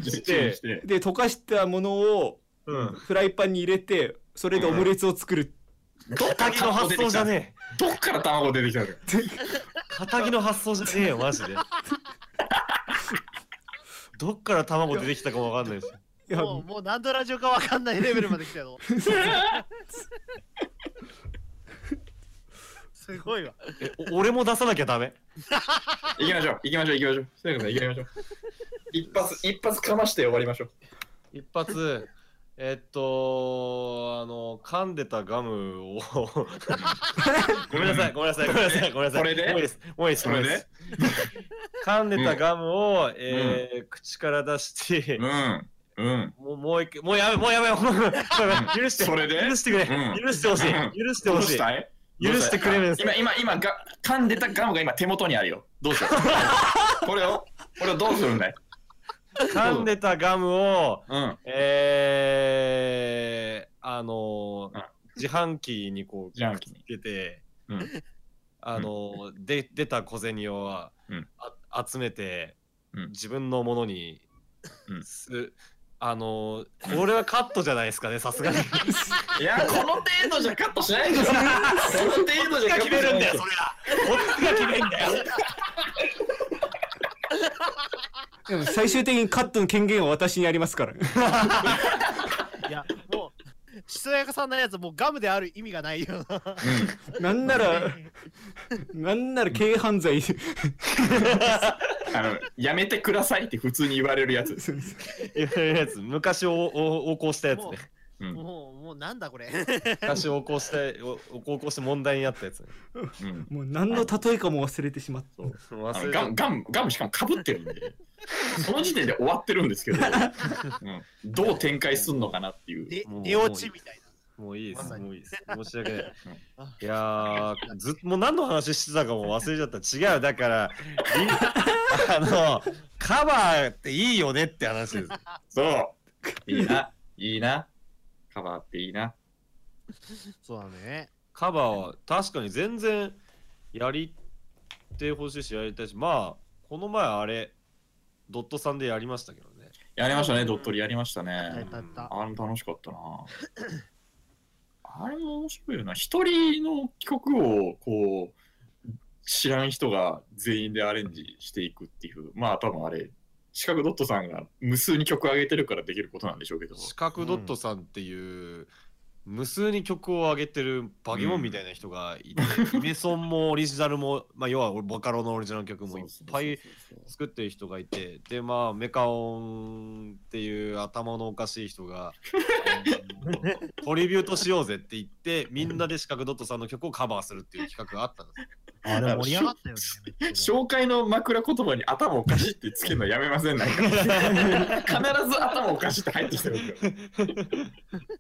溶かしたものをフライパンに入れて、それでオムレツを作る。片木の発想じゃねえ。どっから卵出てきたの？片木の発想じゃねえよマジで。どっから卵出てきたかわかんないです。いやもうもう何度ラジオかわかんないレベルまで来たの。すごいわ。え、俺も出さなきゃダメ。行きましょう行きましょう行きましょう。そういうこと行きましょう。一発一発かまして終わりましょう。一発。えっと、あの、噛んでたガムを。ごめんなさい、ごめんなさい、ごめんなさい、ごめんなさい。これでもういいです、もういいです、これで噛んでたガムを、えー、口から出して、うん、うん。もう、もう一回、もうやめ、もうやめ、もうやめ、許して、それで許してくれ、許してほしい、許してほしい。許してくれるんです。今、今、今、噛んでたガムが今手元にあるよ。どうする？これを、これをどうするんだい？噛んでたガムを、うん、えー、あのー、自販機にこう、つけて、うん、あのー、で、出た小銭をは、うん、あ集めて、うん、自分のものに、うん、す、あのー、これはカットじゃないですかね、さすがに。いや、この程度じゃカットしないんですよ。この程度じゃカットしないんですよ。こっちが決めるんだよ、それは。こっちが決めるんだよ。でも最終的にカットの権限は私にありますからね。いやもうしとやかさんのやつもうガムである意味がないよな。うん、なんならなんなら軽犯罪。あのやめてくださいって普通に言われるやつです。言われるやつ、昔横行したやつね。もう、うん、もう、もうなんだこれ。昔横行して横行して問題になったやつね。うん、もう何の例えかも忘れてしまった。忘れガムガムガムしかもかぶってるんで。その時点で終わってるんですけど、うん、どう展開すんのかなっていう。で、出落ちみたいな。もういいです、もういいです。申し訳ない。いやー、ずっと、もう何の話してたかも忘れちゃった。違う、だから、あの、カバーっていいよねって話です。そう。いいな、いいな。カバーっていいな。そうだね。カバーは確かに全然やりてほしいし、やりたいし、まあ、この前あれ、ドットさんでやりましたけどね。やりましたね、ドットでやりましたね。あれも楽しかったな。あれも面白いよな。一人の曲をこう知らん人が全員でアレンジしていくっていう、まあ多分あれ四角ドットさんが無数に曲上げてるからできることなんでしょうけど、四角ドットさんっていう無数に曲を上げてるバケモンみたいな人がいて、うん、イメソンもオリジナルも、まあ、要はボカロのオリジナル曲もいっぱい作ってる人がいて、でまあメカオンっていう頭のおかしい人がトリビュートしようぜって言ってみんなで四角ドットさんの曲をカバーするっていう企画があったんですよ。あれ盛り上がったよね。紹介の枕言葉に頭おかしいってつけるのやめませんなんか必ず頭おかしいって入ってきてるからそう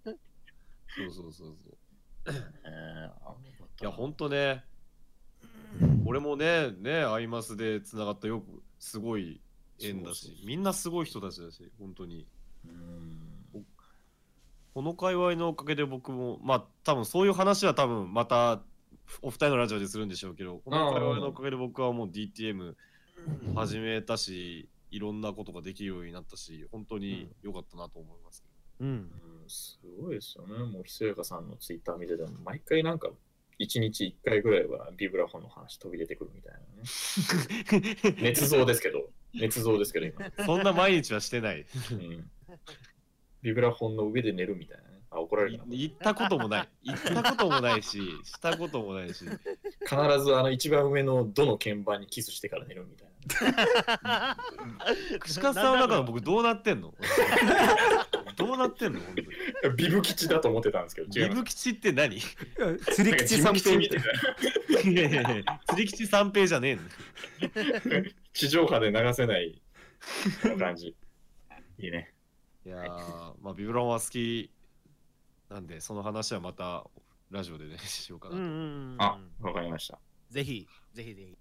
そうそうそう。いやほんとね、俺もねねアイマスでつながったよくすごい縁だし、そうそうそう、みんなすごい人たちだし、本当に。うーん、この界隈のおかげで僕もまあ多分そういう話は多分またお二人のラジオでするんでしょうけど、この界隈のおかげで僕はもう ディーティーエム 始めたし、いろんなことができるようになったし、本当に良かったなと思います。うんうん、すごいですよね。もうひそやかさんのツイッター見てても毎回なんかいちにちいっかいぐらいはビブラフォンの話飛び出てくるみたいなね。捏造ですけど、捏造ですけど今。そんな毎日はしてない。うん、ビブラフォンの上で寝るみたいなね。あ、怒られるな。行ったこともない。行ったこともないし、したこともないし。必ずあの一番上のどの鍵盤にキスしてから寝るみたいな。串カツさんの中の僕どうなってんの？どうなってんの本当に。ビブ吉だと思ってたんですけど。ビブ吉って何？釣り吉三平みたいな。いやいやいや、釣り吉三平じゃねえの。地上波で流せない感じ。いいね。いやー、まあビブランは好きなんで、その話はまたラジオでねしようかなと。うんうんうん、あ、わかりました。ぜひぜひぜひ。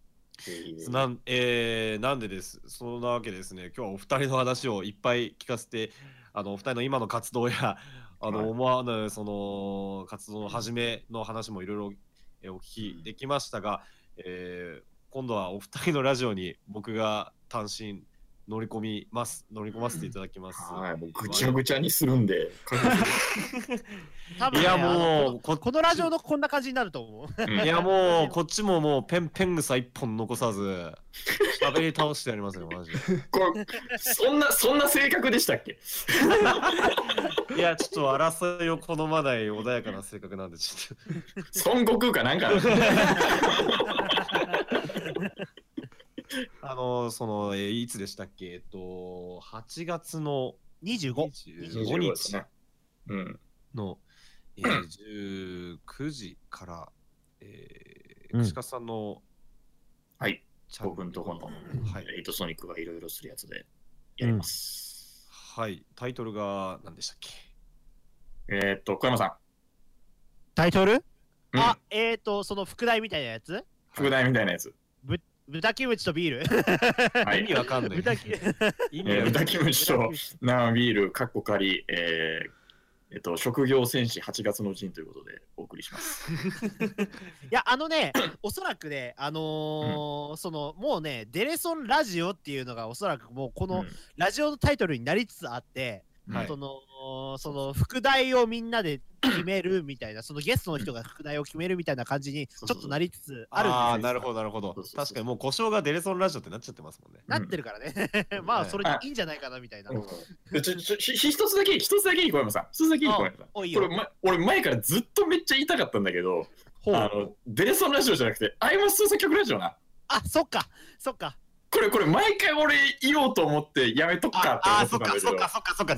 なん、えー、なんでです。そんなわけですね。今日はお二人の話をいっぱい聞かせて。あのお二人の今の活動やあの思わぬその活動の始めの話もいろいろお聞きできましたが、え今度はお二人のラジオに僕が単身乗り込みます乗り込ませていただきます。はい、もうぐちゃぐちゃにするんで多分、ね、いやもう こ, このラジオのこんな感じになると思ういやもうこっちももうペンペン草一本残さず喋り倒してやりますよマジでこそんなそんな性格でしたっけいやちょっと争いを好まない穏やかな性格なんでちょっと孫悟空かなんかあのその、えー、いつでしたっけ、えっとはちがつのにじゅうごにちの、えー、じゅうくじから、えー、串カツさんの、うん、はい、僕のとこのエイトソニックがいろいろするやつでやります、うん、はい。タイトルが何でしたっけ。えー、っと小山さんタイトル、うん、あえー、っとその副題みたいなやつ副題みたいなやつ、はい豚キムチとビール、はい、意味わかんない豚キ、えー、豚キムチと生ビールかっこ仮、えーえっと、職業戦士はちがつの陣ということでお送りしますいやあのねおそらくねあのーうん、そのもうねデレソンラジオっていうのがおそらくもうこのラジオのタイトルになりつつあって、うん、そのその副題をみんなで決めるみたいな、そのゲストの人が副題を決めるみたいな感じにちょっとなりつつあるんですよ。そうそうそう、ああなるほどなるほど、そうそうそう、確かにもう故障がデレソンラジオってなっちゃってますもんね、なってるからね、うん、まあそれでいいんじゃないかなみたいな、うん、ちょちょひ一つだけ一つだけいい小山さん一つだけいい小山さんこれ、ま、俺前からずっとめっちゃ言いたかったんだけど、あのデレソンラジオじゃなくてアイマス創作曲ラジオな。あそっかそっか、これこれ毎回俺言おうと思ってやめとくかって思ってたんだけど、ああそっかそっかそっか、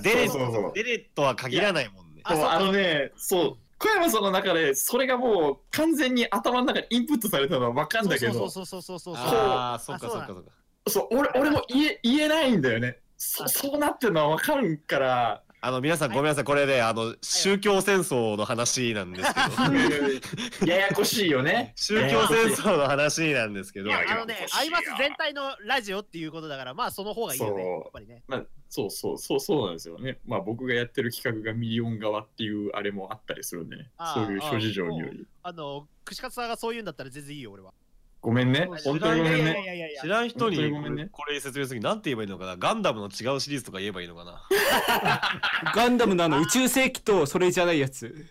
デレとは限らないもんね。そうあのね、そう小山さんの中でそれがもう完全に頭の中にインプットされたのは分かんだけど、そうそうそうそうそうそう、ああそうかそうかそうか、そう俺俺も言え言えないんだよね。そそうなってるのは分かるから、あの皆さんごめんなさい、これねあの宗教戦争の話なんですけどややこしいよね宗教戦争の話なんですけど、あのねアイマス全体のラジオっていうことだから、まあその方がいいよねやっぱりね。まあそうそうそうそうなんですよね。まあ僕がやってる企画がミリオン側っていうあれもあったりするんでね、そういう諸事情により、あの串カツさんがそういうんだったら全然いいよ俺は。ごめんね本当にごめんね、知らん人にこれ説明する時なんて言えばいいのかな。ガンダムの違うシリーズとか言えばいいのかなガンダムのあの宇宙世紀とそれじゃないやつ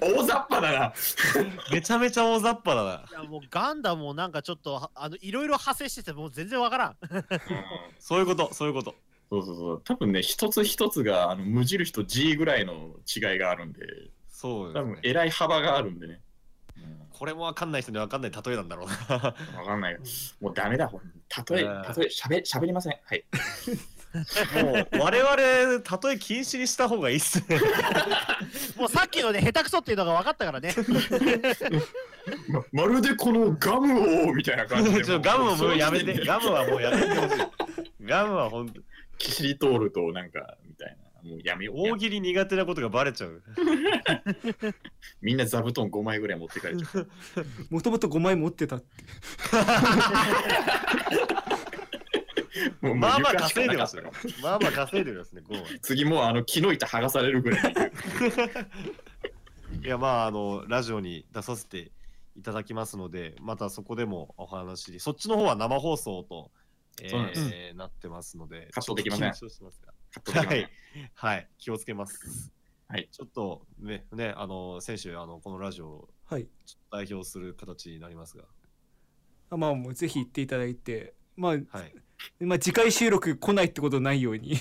大雑把だなめちゃめちゃ大雑把だな。いやもうガンダムもなんかちょっとあのいろいろ派生しててもう全然わからんそういうことそういうことそうそうそう、多分ね一つ一つがあの無印と G ぐらいの違いがあるんで、そうですね、多分えらい幅があるんでね、うん、これも分かんない人に分かんない例えなんだろうな分かんない、もうダメだこれ例え、例えしゃべ、しゃべりません、はいもう我々例え禁止にした方がいいっすねもうさっきのね下手くそっていうのが分かったからねま, まるでこのガムをみたいな感じでちょっとガムをもうやめてガムはもうやめてほしいガムはほんとキシリトールとなんかみたいな、もうやめよう、大喜利苦手なことがバレちゃうみんな座布団ごまいぐらい持って帰っちゃうもともとごまい持ってたってもうまあまあ稼いでますよ。まあまあ稼いでますね。次もうあの木の板剥がされるぐらい。いやまああのラジオに出させていただきますので、またそこでもお話し、そっちの方は生放送と、えー、なってますので、カットできません。はいはい気をつけます。はいちょっとねねあの先週あのこのラジオ代表する形になりますが、あまあもうぜひ行っていただいてまあ。はいまあ、次回収録来ないってことないように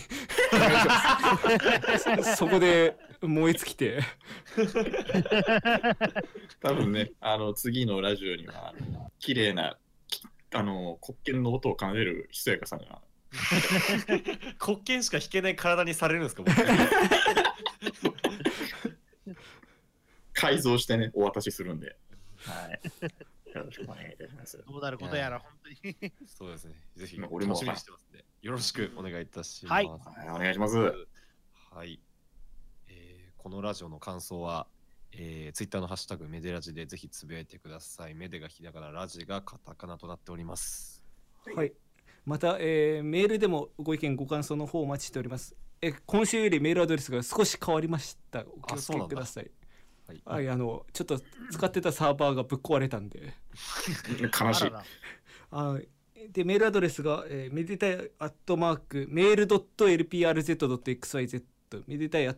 そこで燃え尽きて多分ねあの次のラジオには綺麗なあの黒鍵の音を奏でるひそやかさんが黒鍵しか弾けない体にされるんですか僕改造してねお渡しするんではいよろしくお願いいたします。どうなることやら本当に。そうですね。ぜひ俺も楽しみにしてますので、よろしくお願いいたします。はい、はい、お願いします。はい、えー。このラジオの感想は、えー、Twitter のハッシュタグメデラジでぜひつぶやいてください。メデがひらがな、ラジがカタカナとなっております。はい。また、えー、メールでもご意見ご感想の方をお待ちしております。え今週よりメールアドレスが少し変わりました。お気をつけください。はい、はい、あのちょっと使ってたサーバーがぶっ壊れたんで悲しいあでメールアドレスがめでたい@メールドットエルピーアールゼットドットエックスワイゼット めでたい@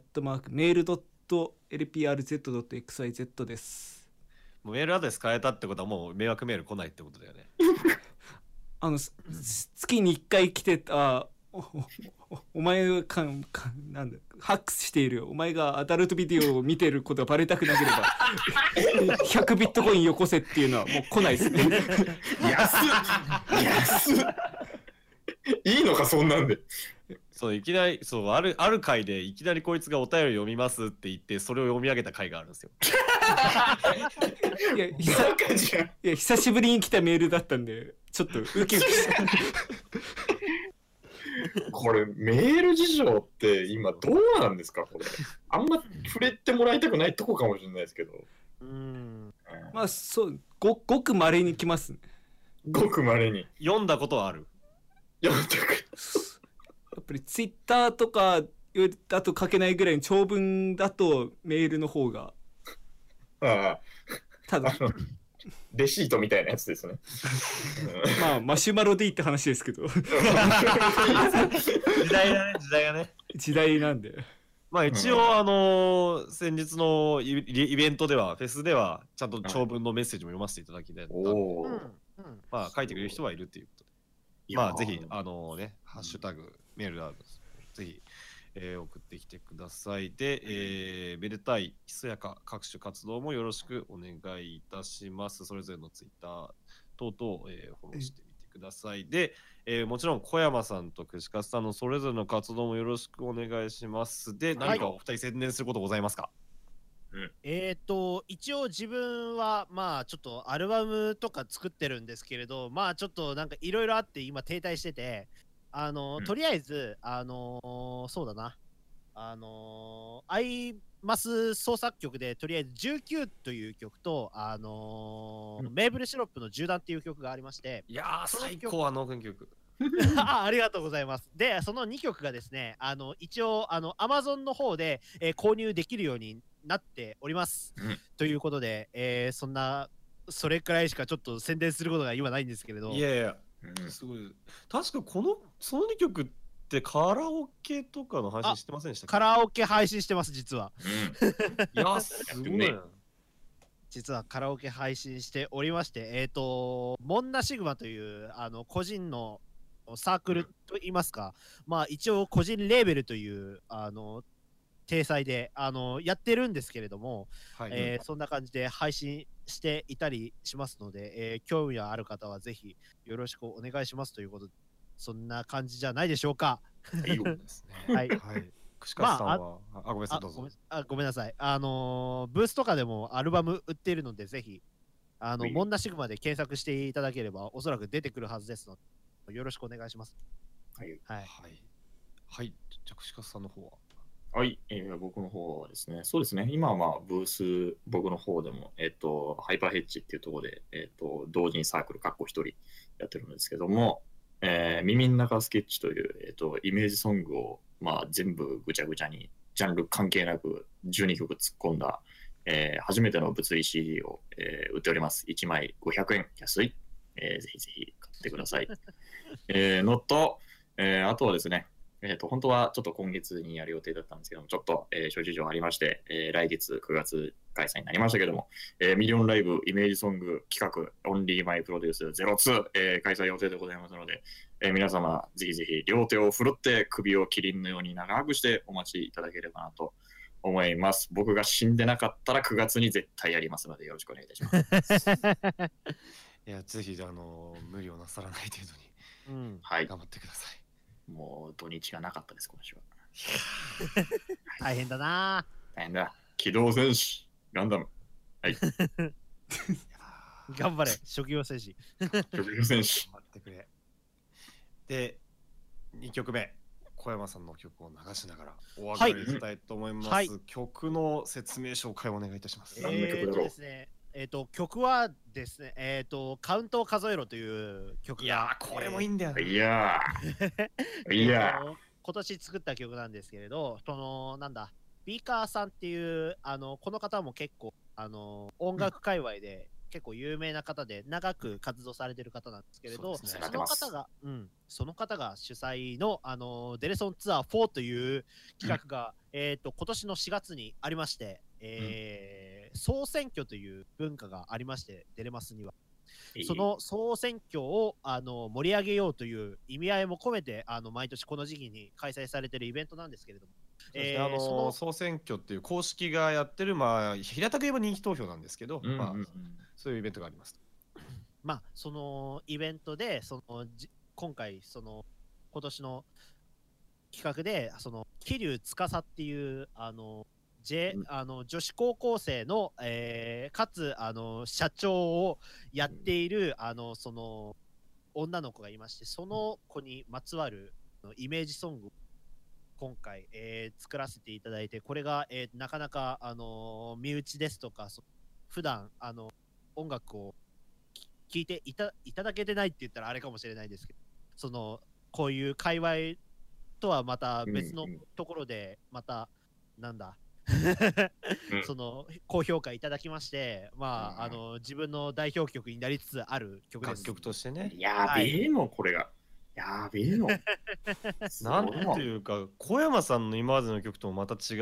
メールドットエルピーアールゼットドットエックスワイゼット です。もうメールアドレス変えたってことはもう迷惑メール来ないってことだよねあの月にいっかい来てた お, お, お, お前かんかんなんだハックスしているお前がアダルトビデオを見てることはバレたくなければひゃくビットコインよこせっていうのはもう来ないですね安っ安っいいのかそんなんでそういきなりそうあるある回でいきなりこいつがお便り読みますって言ってそれを読み上げた回があるんですよいや 久, いや久しぶりに来たメールだったんでちょっとウキウキしたこれメール事情って今どうなんですかこれあんま触れてもらいたくないとこかもしれないですけどうーんまあそうごくまれに来ますねごくまれに読んだことはある読んだことやっぱりツイッターとかだと書けないぐらいの長文だとメールの方がああただレシートみたいなやつですねまあマシュマロでいいって話ですけど時代だね時代がね時代なんでまあ一応、うん、あのー、先日のイベントではフェスではちゃんと長文のメッセージも読ませていただきたいので、はい、まあ書いてくれる人はいるっていうことでまあぜひあのー、ね、うん、ハッシュタグメールなどぜひえー、送ってきてくださいで、えー、めでたいひそやか各種活動もよろしくお願いいたしますそれぞれのツイッター等々、えー、フォローしてみてくださいで、えー、もちろん小山さんと串カツさんのそれぞれの活動もよろしくお願いしますで何かお二人宣伝することございますか、はいうん、えっ、ー、と一応自分はまあちょっとアルバムとか作ってるんですけれどまあちょっとなんかいろいろあって今停滞しててあの、うん、とりあえずあのー、そうだなあのー、アイマス創作曲でとりあえずじゅうきゅうという曲とあのーうん、メーブルシロップの銃弾っていう曲がありましていやー最高あの曲あ, ありがとうございますでそのにきょくがですねあの一応あの Amazon の方で、えー、購入できるようになっております、うん、ということで、えー、そんなそれくらいしかちょっと宣伝することが今ないんですけれどいやいやうん、すごい確かこのそのにきょくってカラオケとかの配信してませんでしたか？カラオケ配信してます、実は。うん、いや、すごいね。実はカラオケ配信しておりまして、えっ、ー、と、モンナシグマという、あの、個人のサークルといいますか、うん、まあ、一応、個人レーベルという、あの、体裁で、あの、やってるんですけれども、はい、えー、そんな感じで配信していたりしますので、えー、興味がある方はぜひよろしくお願いしますということで、そんな感じじゃないでしょうか。いいことですね。はい。はい。串カツさんは、まあ、あ、あ、ごめんなさい、どうぞ。あ、ごめんなさい。あのー、ブースとかでもアルバム売っているので、ぜひ、あの、モンナシグマで検索していただければ、おそらく出てくるはずですので、よろしくお願いします。はい。はい。はい。はい、じゃあ、串カツさんの方は。はい、えー、僕の方はですね、そうですね、今はまあブース、僕の方でも、えっと、ハイパーヘッジっていうところで、えっと、同時にサークル、かっこ一人やってるんですけども、えー、耳の中スケッチという、えっと、イメージソングを、まあ、全部ぐちゃぐちゃに、ジャンル関係なくじゅうにきょく突っ込んだ、えー、初めての物理 シーディー を、えー、売っております。いちまいごひゃくえん、安い。えー、ぜひぜひ買ってください。えー、のと、えー、あとはですね、えー、と本当はちょっと今月にやる予定だったんですけども、ちょっと、えー、諸事情ありまして、えー、来月くがつ開催になりましたけども、えー、ミリオンライブイメージソング企画、オンリーマイプロデュースゼロツー、えー、開催予定でございますので、えー、皆様、ぜひぜひ両手を振るって、首をキリンのように長くしてお待ちいただければなと思います。僕が死んでなかったらくがつに絶対やりますので、よろしくお願いいたします。いや、ぜひ、あのー、無理をなさらない程度に、うん、はい、頑張ってください。もう土日がなかったです、今週は。大変だな。大変だ。機動戦士、ガンダム。はい。頑張れ、職業戦士。職業戦士。待ってくれ。で、にきょくめ、小山さんの曲を流しながらお別れしたいと思います。はい、曲の説明紹介をお願いいたします。何の曲だろう。えーですねえー、と曲はですね、えーと、カウントを数えろという曲が。いやー、これもいいんだよね。いやー、いやー。今年作った曲なんですけれど、その、なんだ、ビーカーさんっていう、あの、この方も結構、あの、音楽界隈で結構有名な方で、長く活動されてる方なんですけれど、うん、 そ, ね、その方が、うん、その方が主催の、あの、デレソンツアーフォーという企画が、うん、えーと、今年のしがつにありまして、えーうん、総選挙という文化がありまして、デレマスには。えー、その総選挙をあの盛り上げようという意味合いも込めて、あの毎年この時期に開催されているイベントなんですけれども、えー、あのその総選挙っていう公式がやってる、まあ、平たく言えば人気投票なんですけど、うんうん、まあ、そういうイベントがあります。まあ、そのイベントで、その今回、その今年の企画で、その桐生司っていう、あのJ あの女子高校生の、えー、かつあの社長をやっている、うん、あのその女の子がいまして、その子にまつわるイメージソングを今回、えー、作らせていただいて、これが、えー、なかなか、あのー、身内ですとかそ普段あの音楽を聴いてい た, いただけてないって言ったらあれかもしれないですけど、そのこういう界隈とはまた別のところで、うん、またなんだその高評価いただきまして、まあ、うん、あの自分の代表曲になりつつある曲です。楽曲としてね。やべえの、これが。やべえの。なんていうか、小山さんの今までの曲ともまた違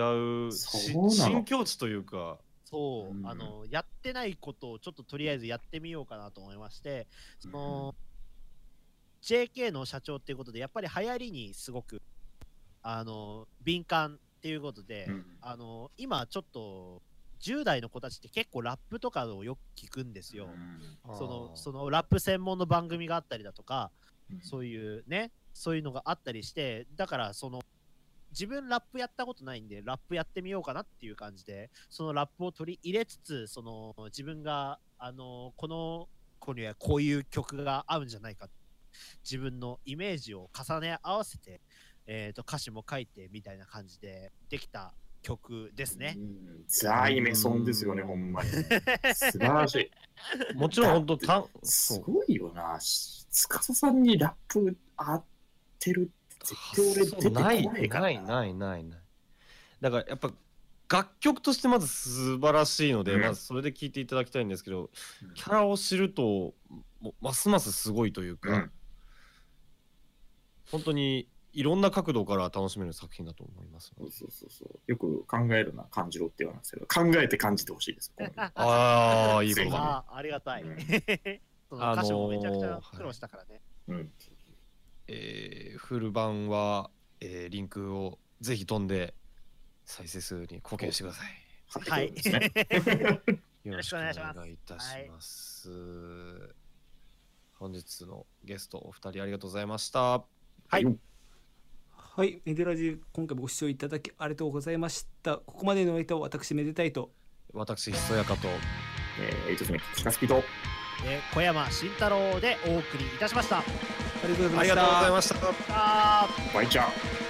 う、新境地というか。そう、うん、あの、やってないことをちょっととりあえずやってみようかなと思いまして、その、うん、ジェーケー の社長っていうことで、やっぱり流行りにすごく、あの、敏感。っていうことで、うん、あの今ちょっとじゅうだいの子たちって結構ラップとかをよく聞くんですよ、うん、そのそのラップ専門の番組があったりだとか、うん、そういうね、そういうのがあったりして、だからその自分ラップやったことないんでラップやってみようかなっていう感じで、そのラップを取り入れつつ、その自分があのこの子にはこういう曲が合うんじゃないか、自分のイメージを重ね合わせて、えーと歌詞も書いてみたいな感じでできた曲ですね。ザ・イメソンですよね、ほんまに。素晴らしい。もちろんほんとたすごいよな。司さんにラップ合ってるって絶対俺出てこないから。ないないないない。だからやっぱ楽曲としてまず素晴らしいので、うん、まずそれで聴いていただきたいんですけど、うん、キャラを知るともますますすごいというか、うん、本当に。いろんな角度から楽しめる作品だと思います。そうそうそうそうよく考えるな感じろって言わないですけど、考えて感じてほしいです。ああいいことだ、ね、あ, ありがたい。うん、その歌詞もめちゃくちゃ苦労したからね。あのーはいうんえー、フル版は、えー、リンクをぜひ飛んで再生数に貢献してください。はい。よろしくお願いします。はい、本日のゲストお二人ありがとうございました。はい。はい、メデラジ今回もご視聴いただきありがとうございました。ここまでのお相手は私めでたいと、私ひそやかと、えー、一つ目キカスピと、えー、小山慎太郎でお送りいたしました。ありがとうございました。ありがとうございました。バイチャー。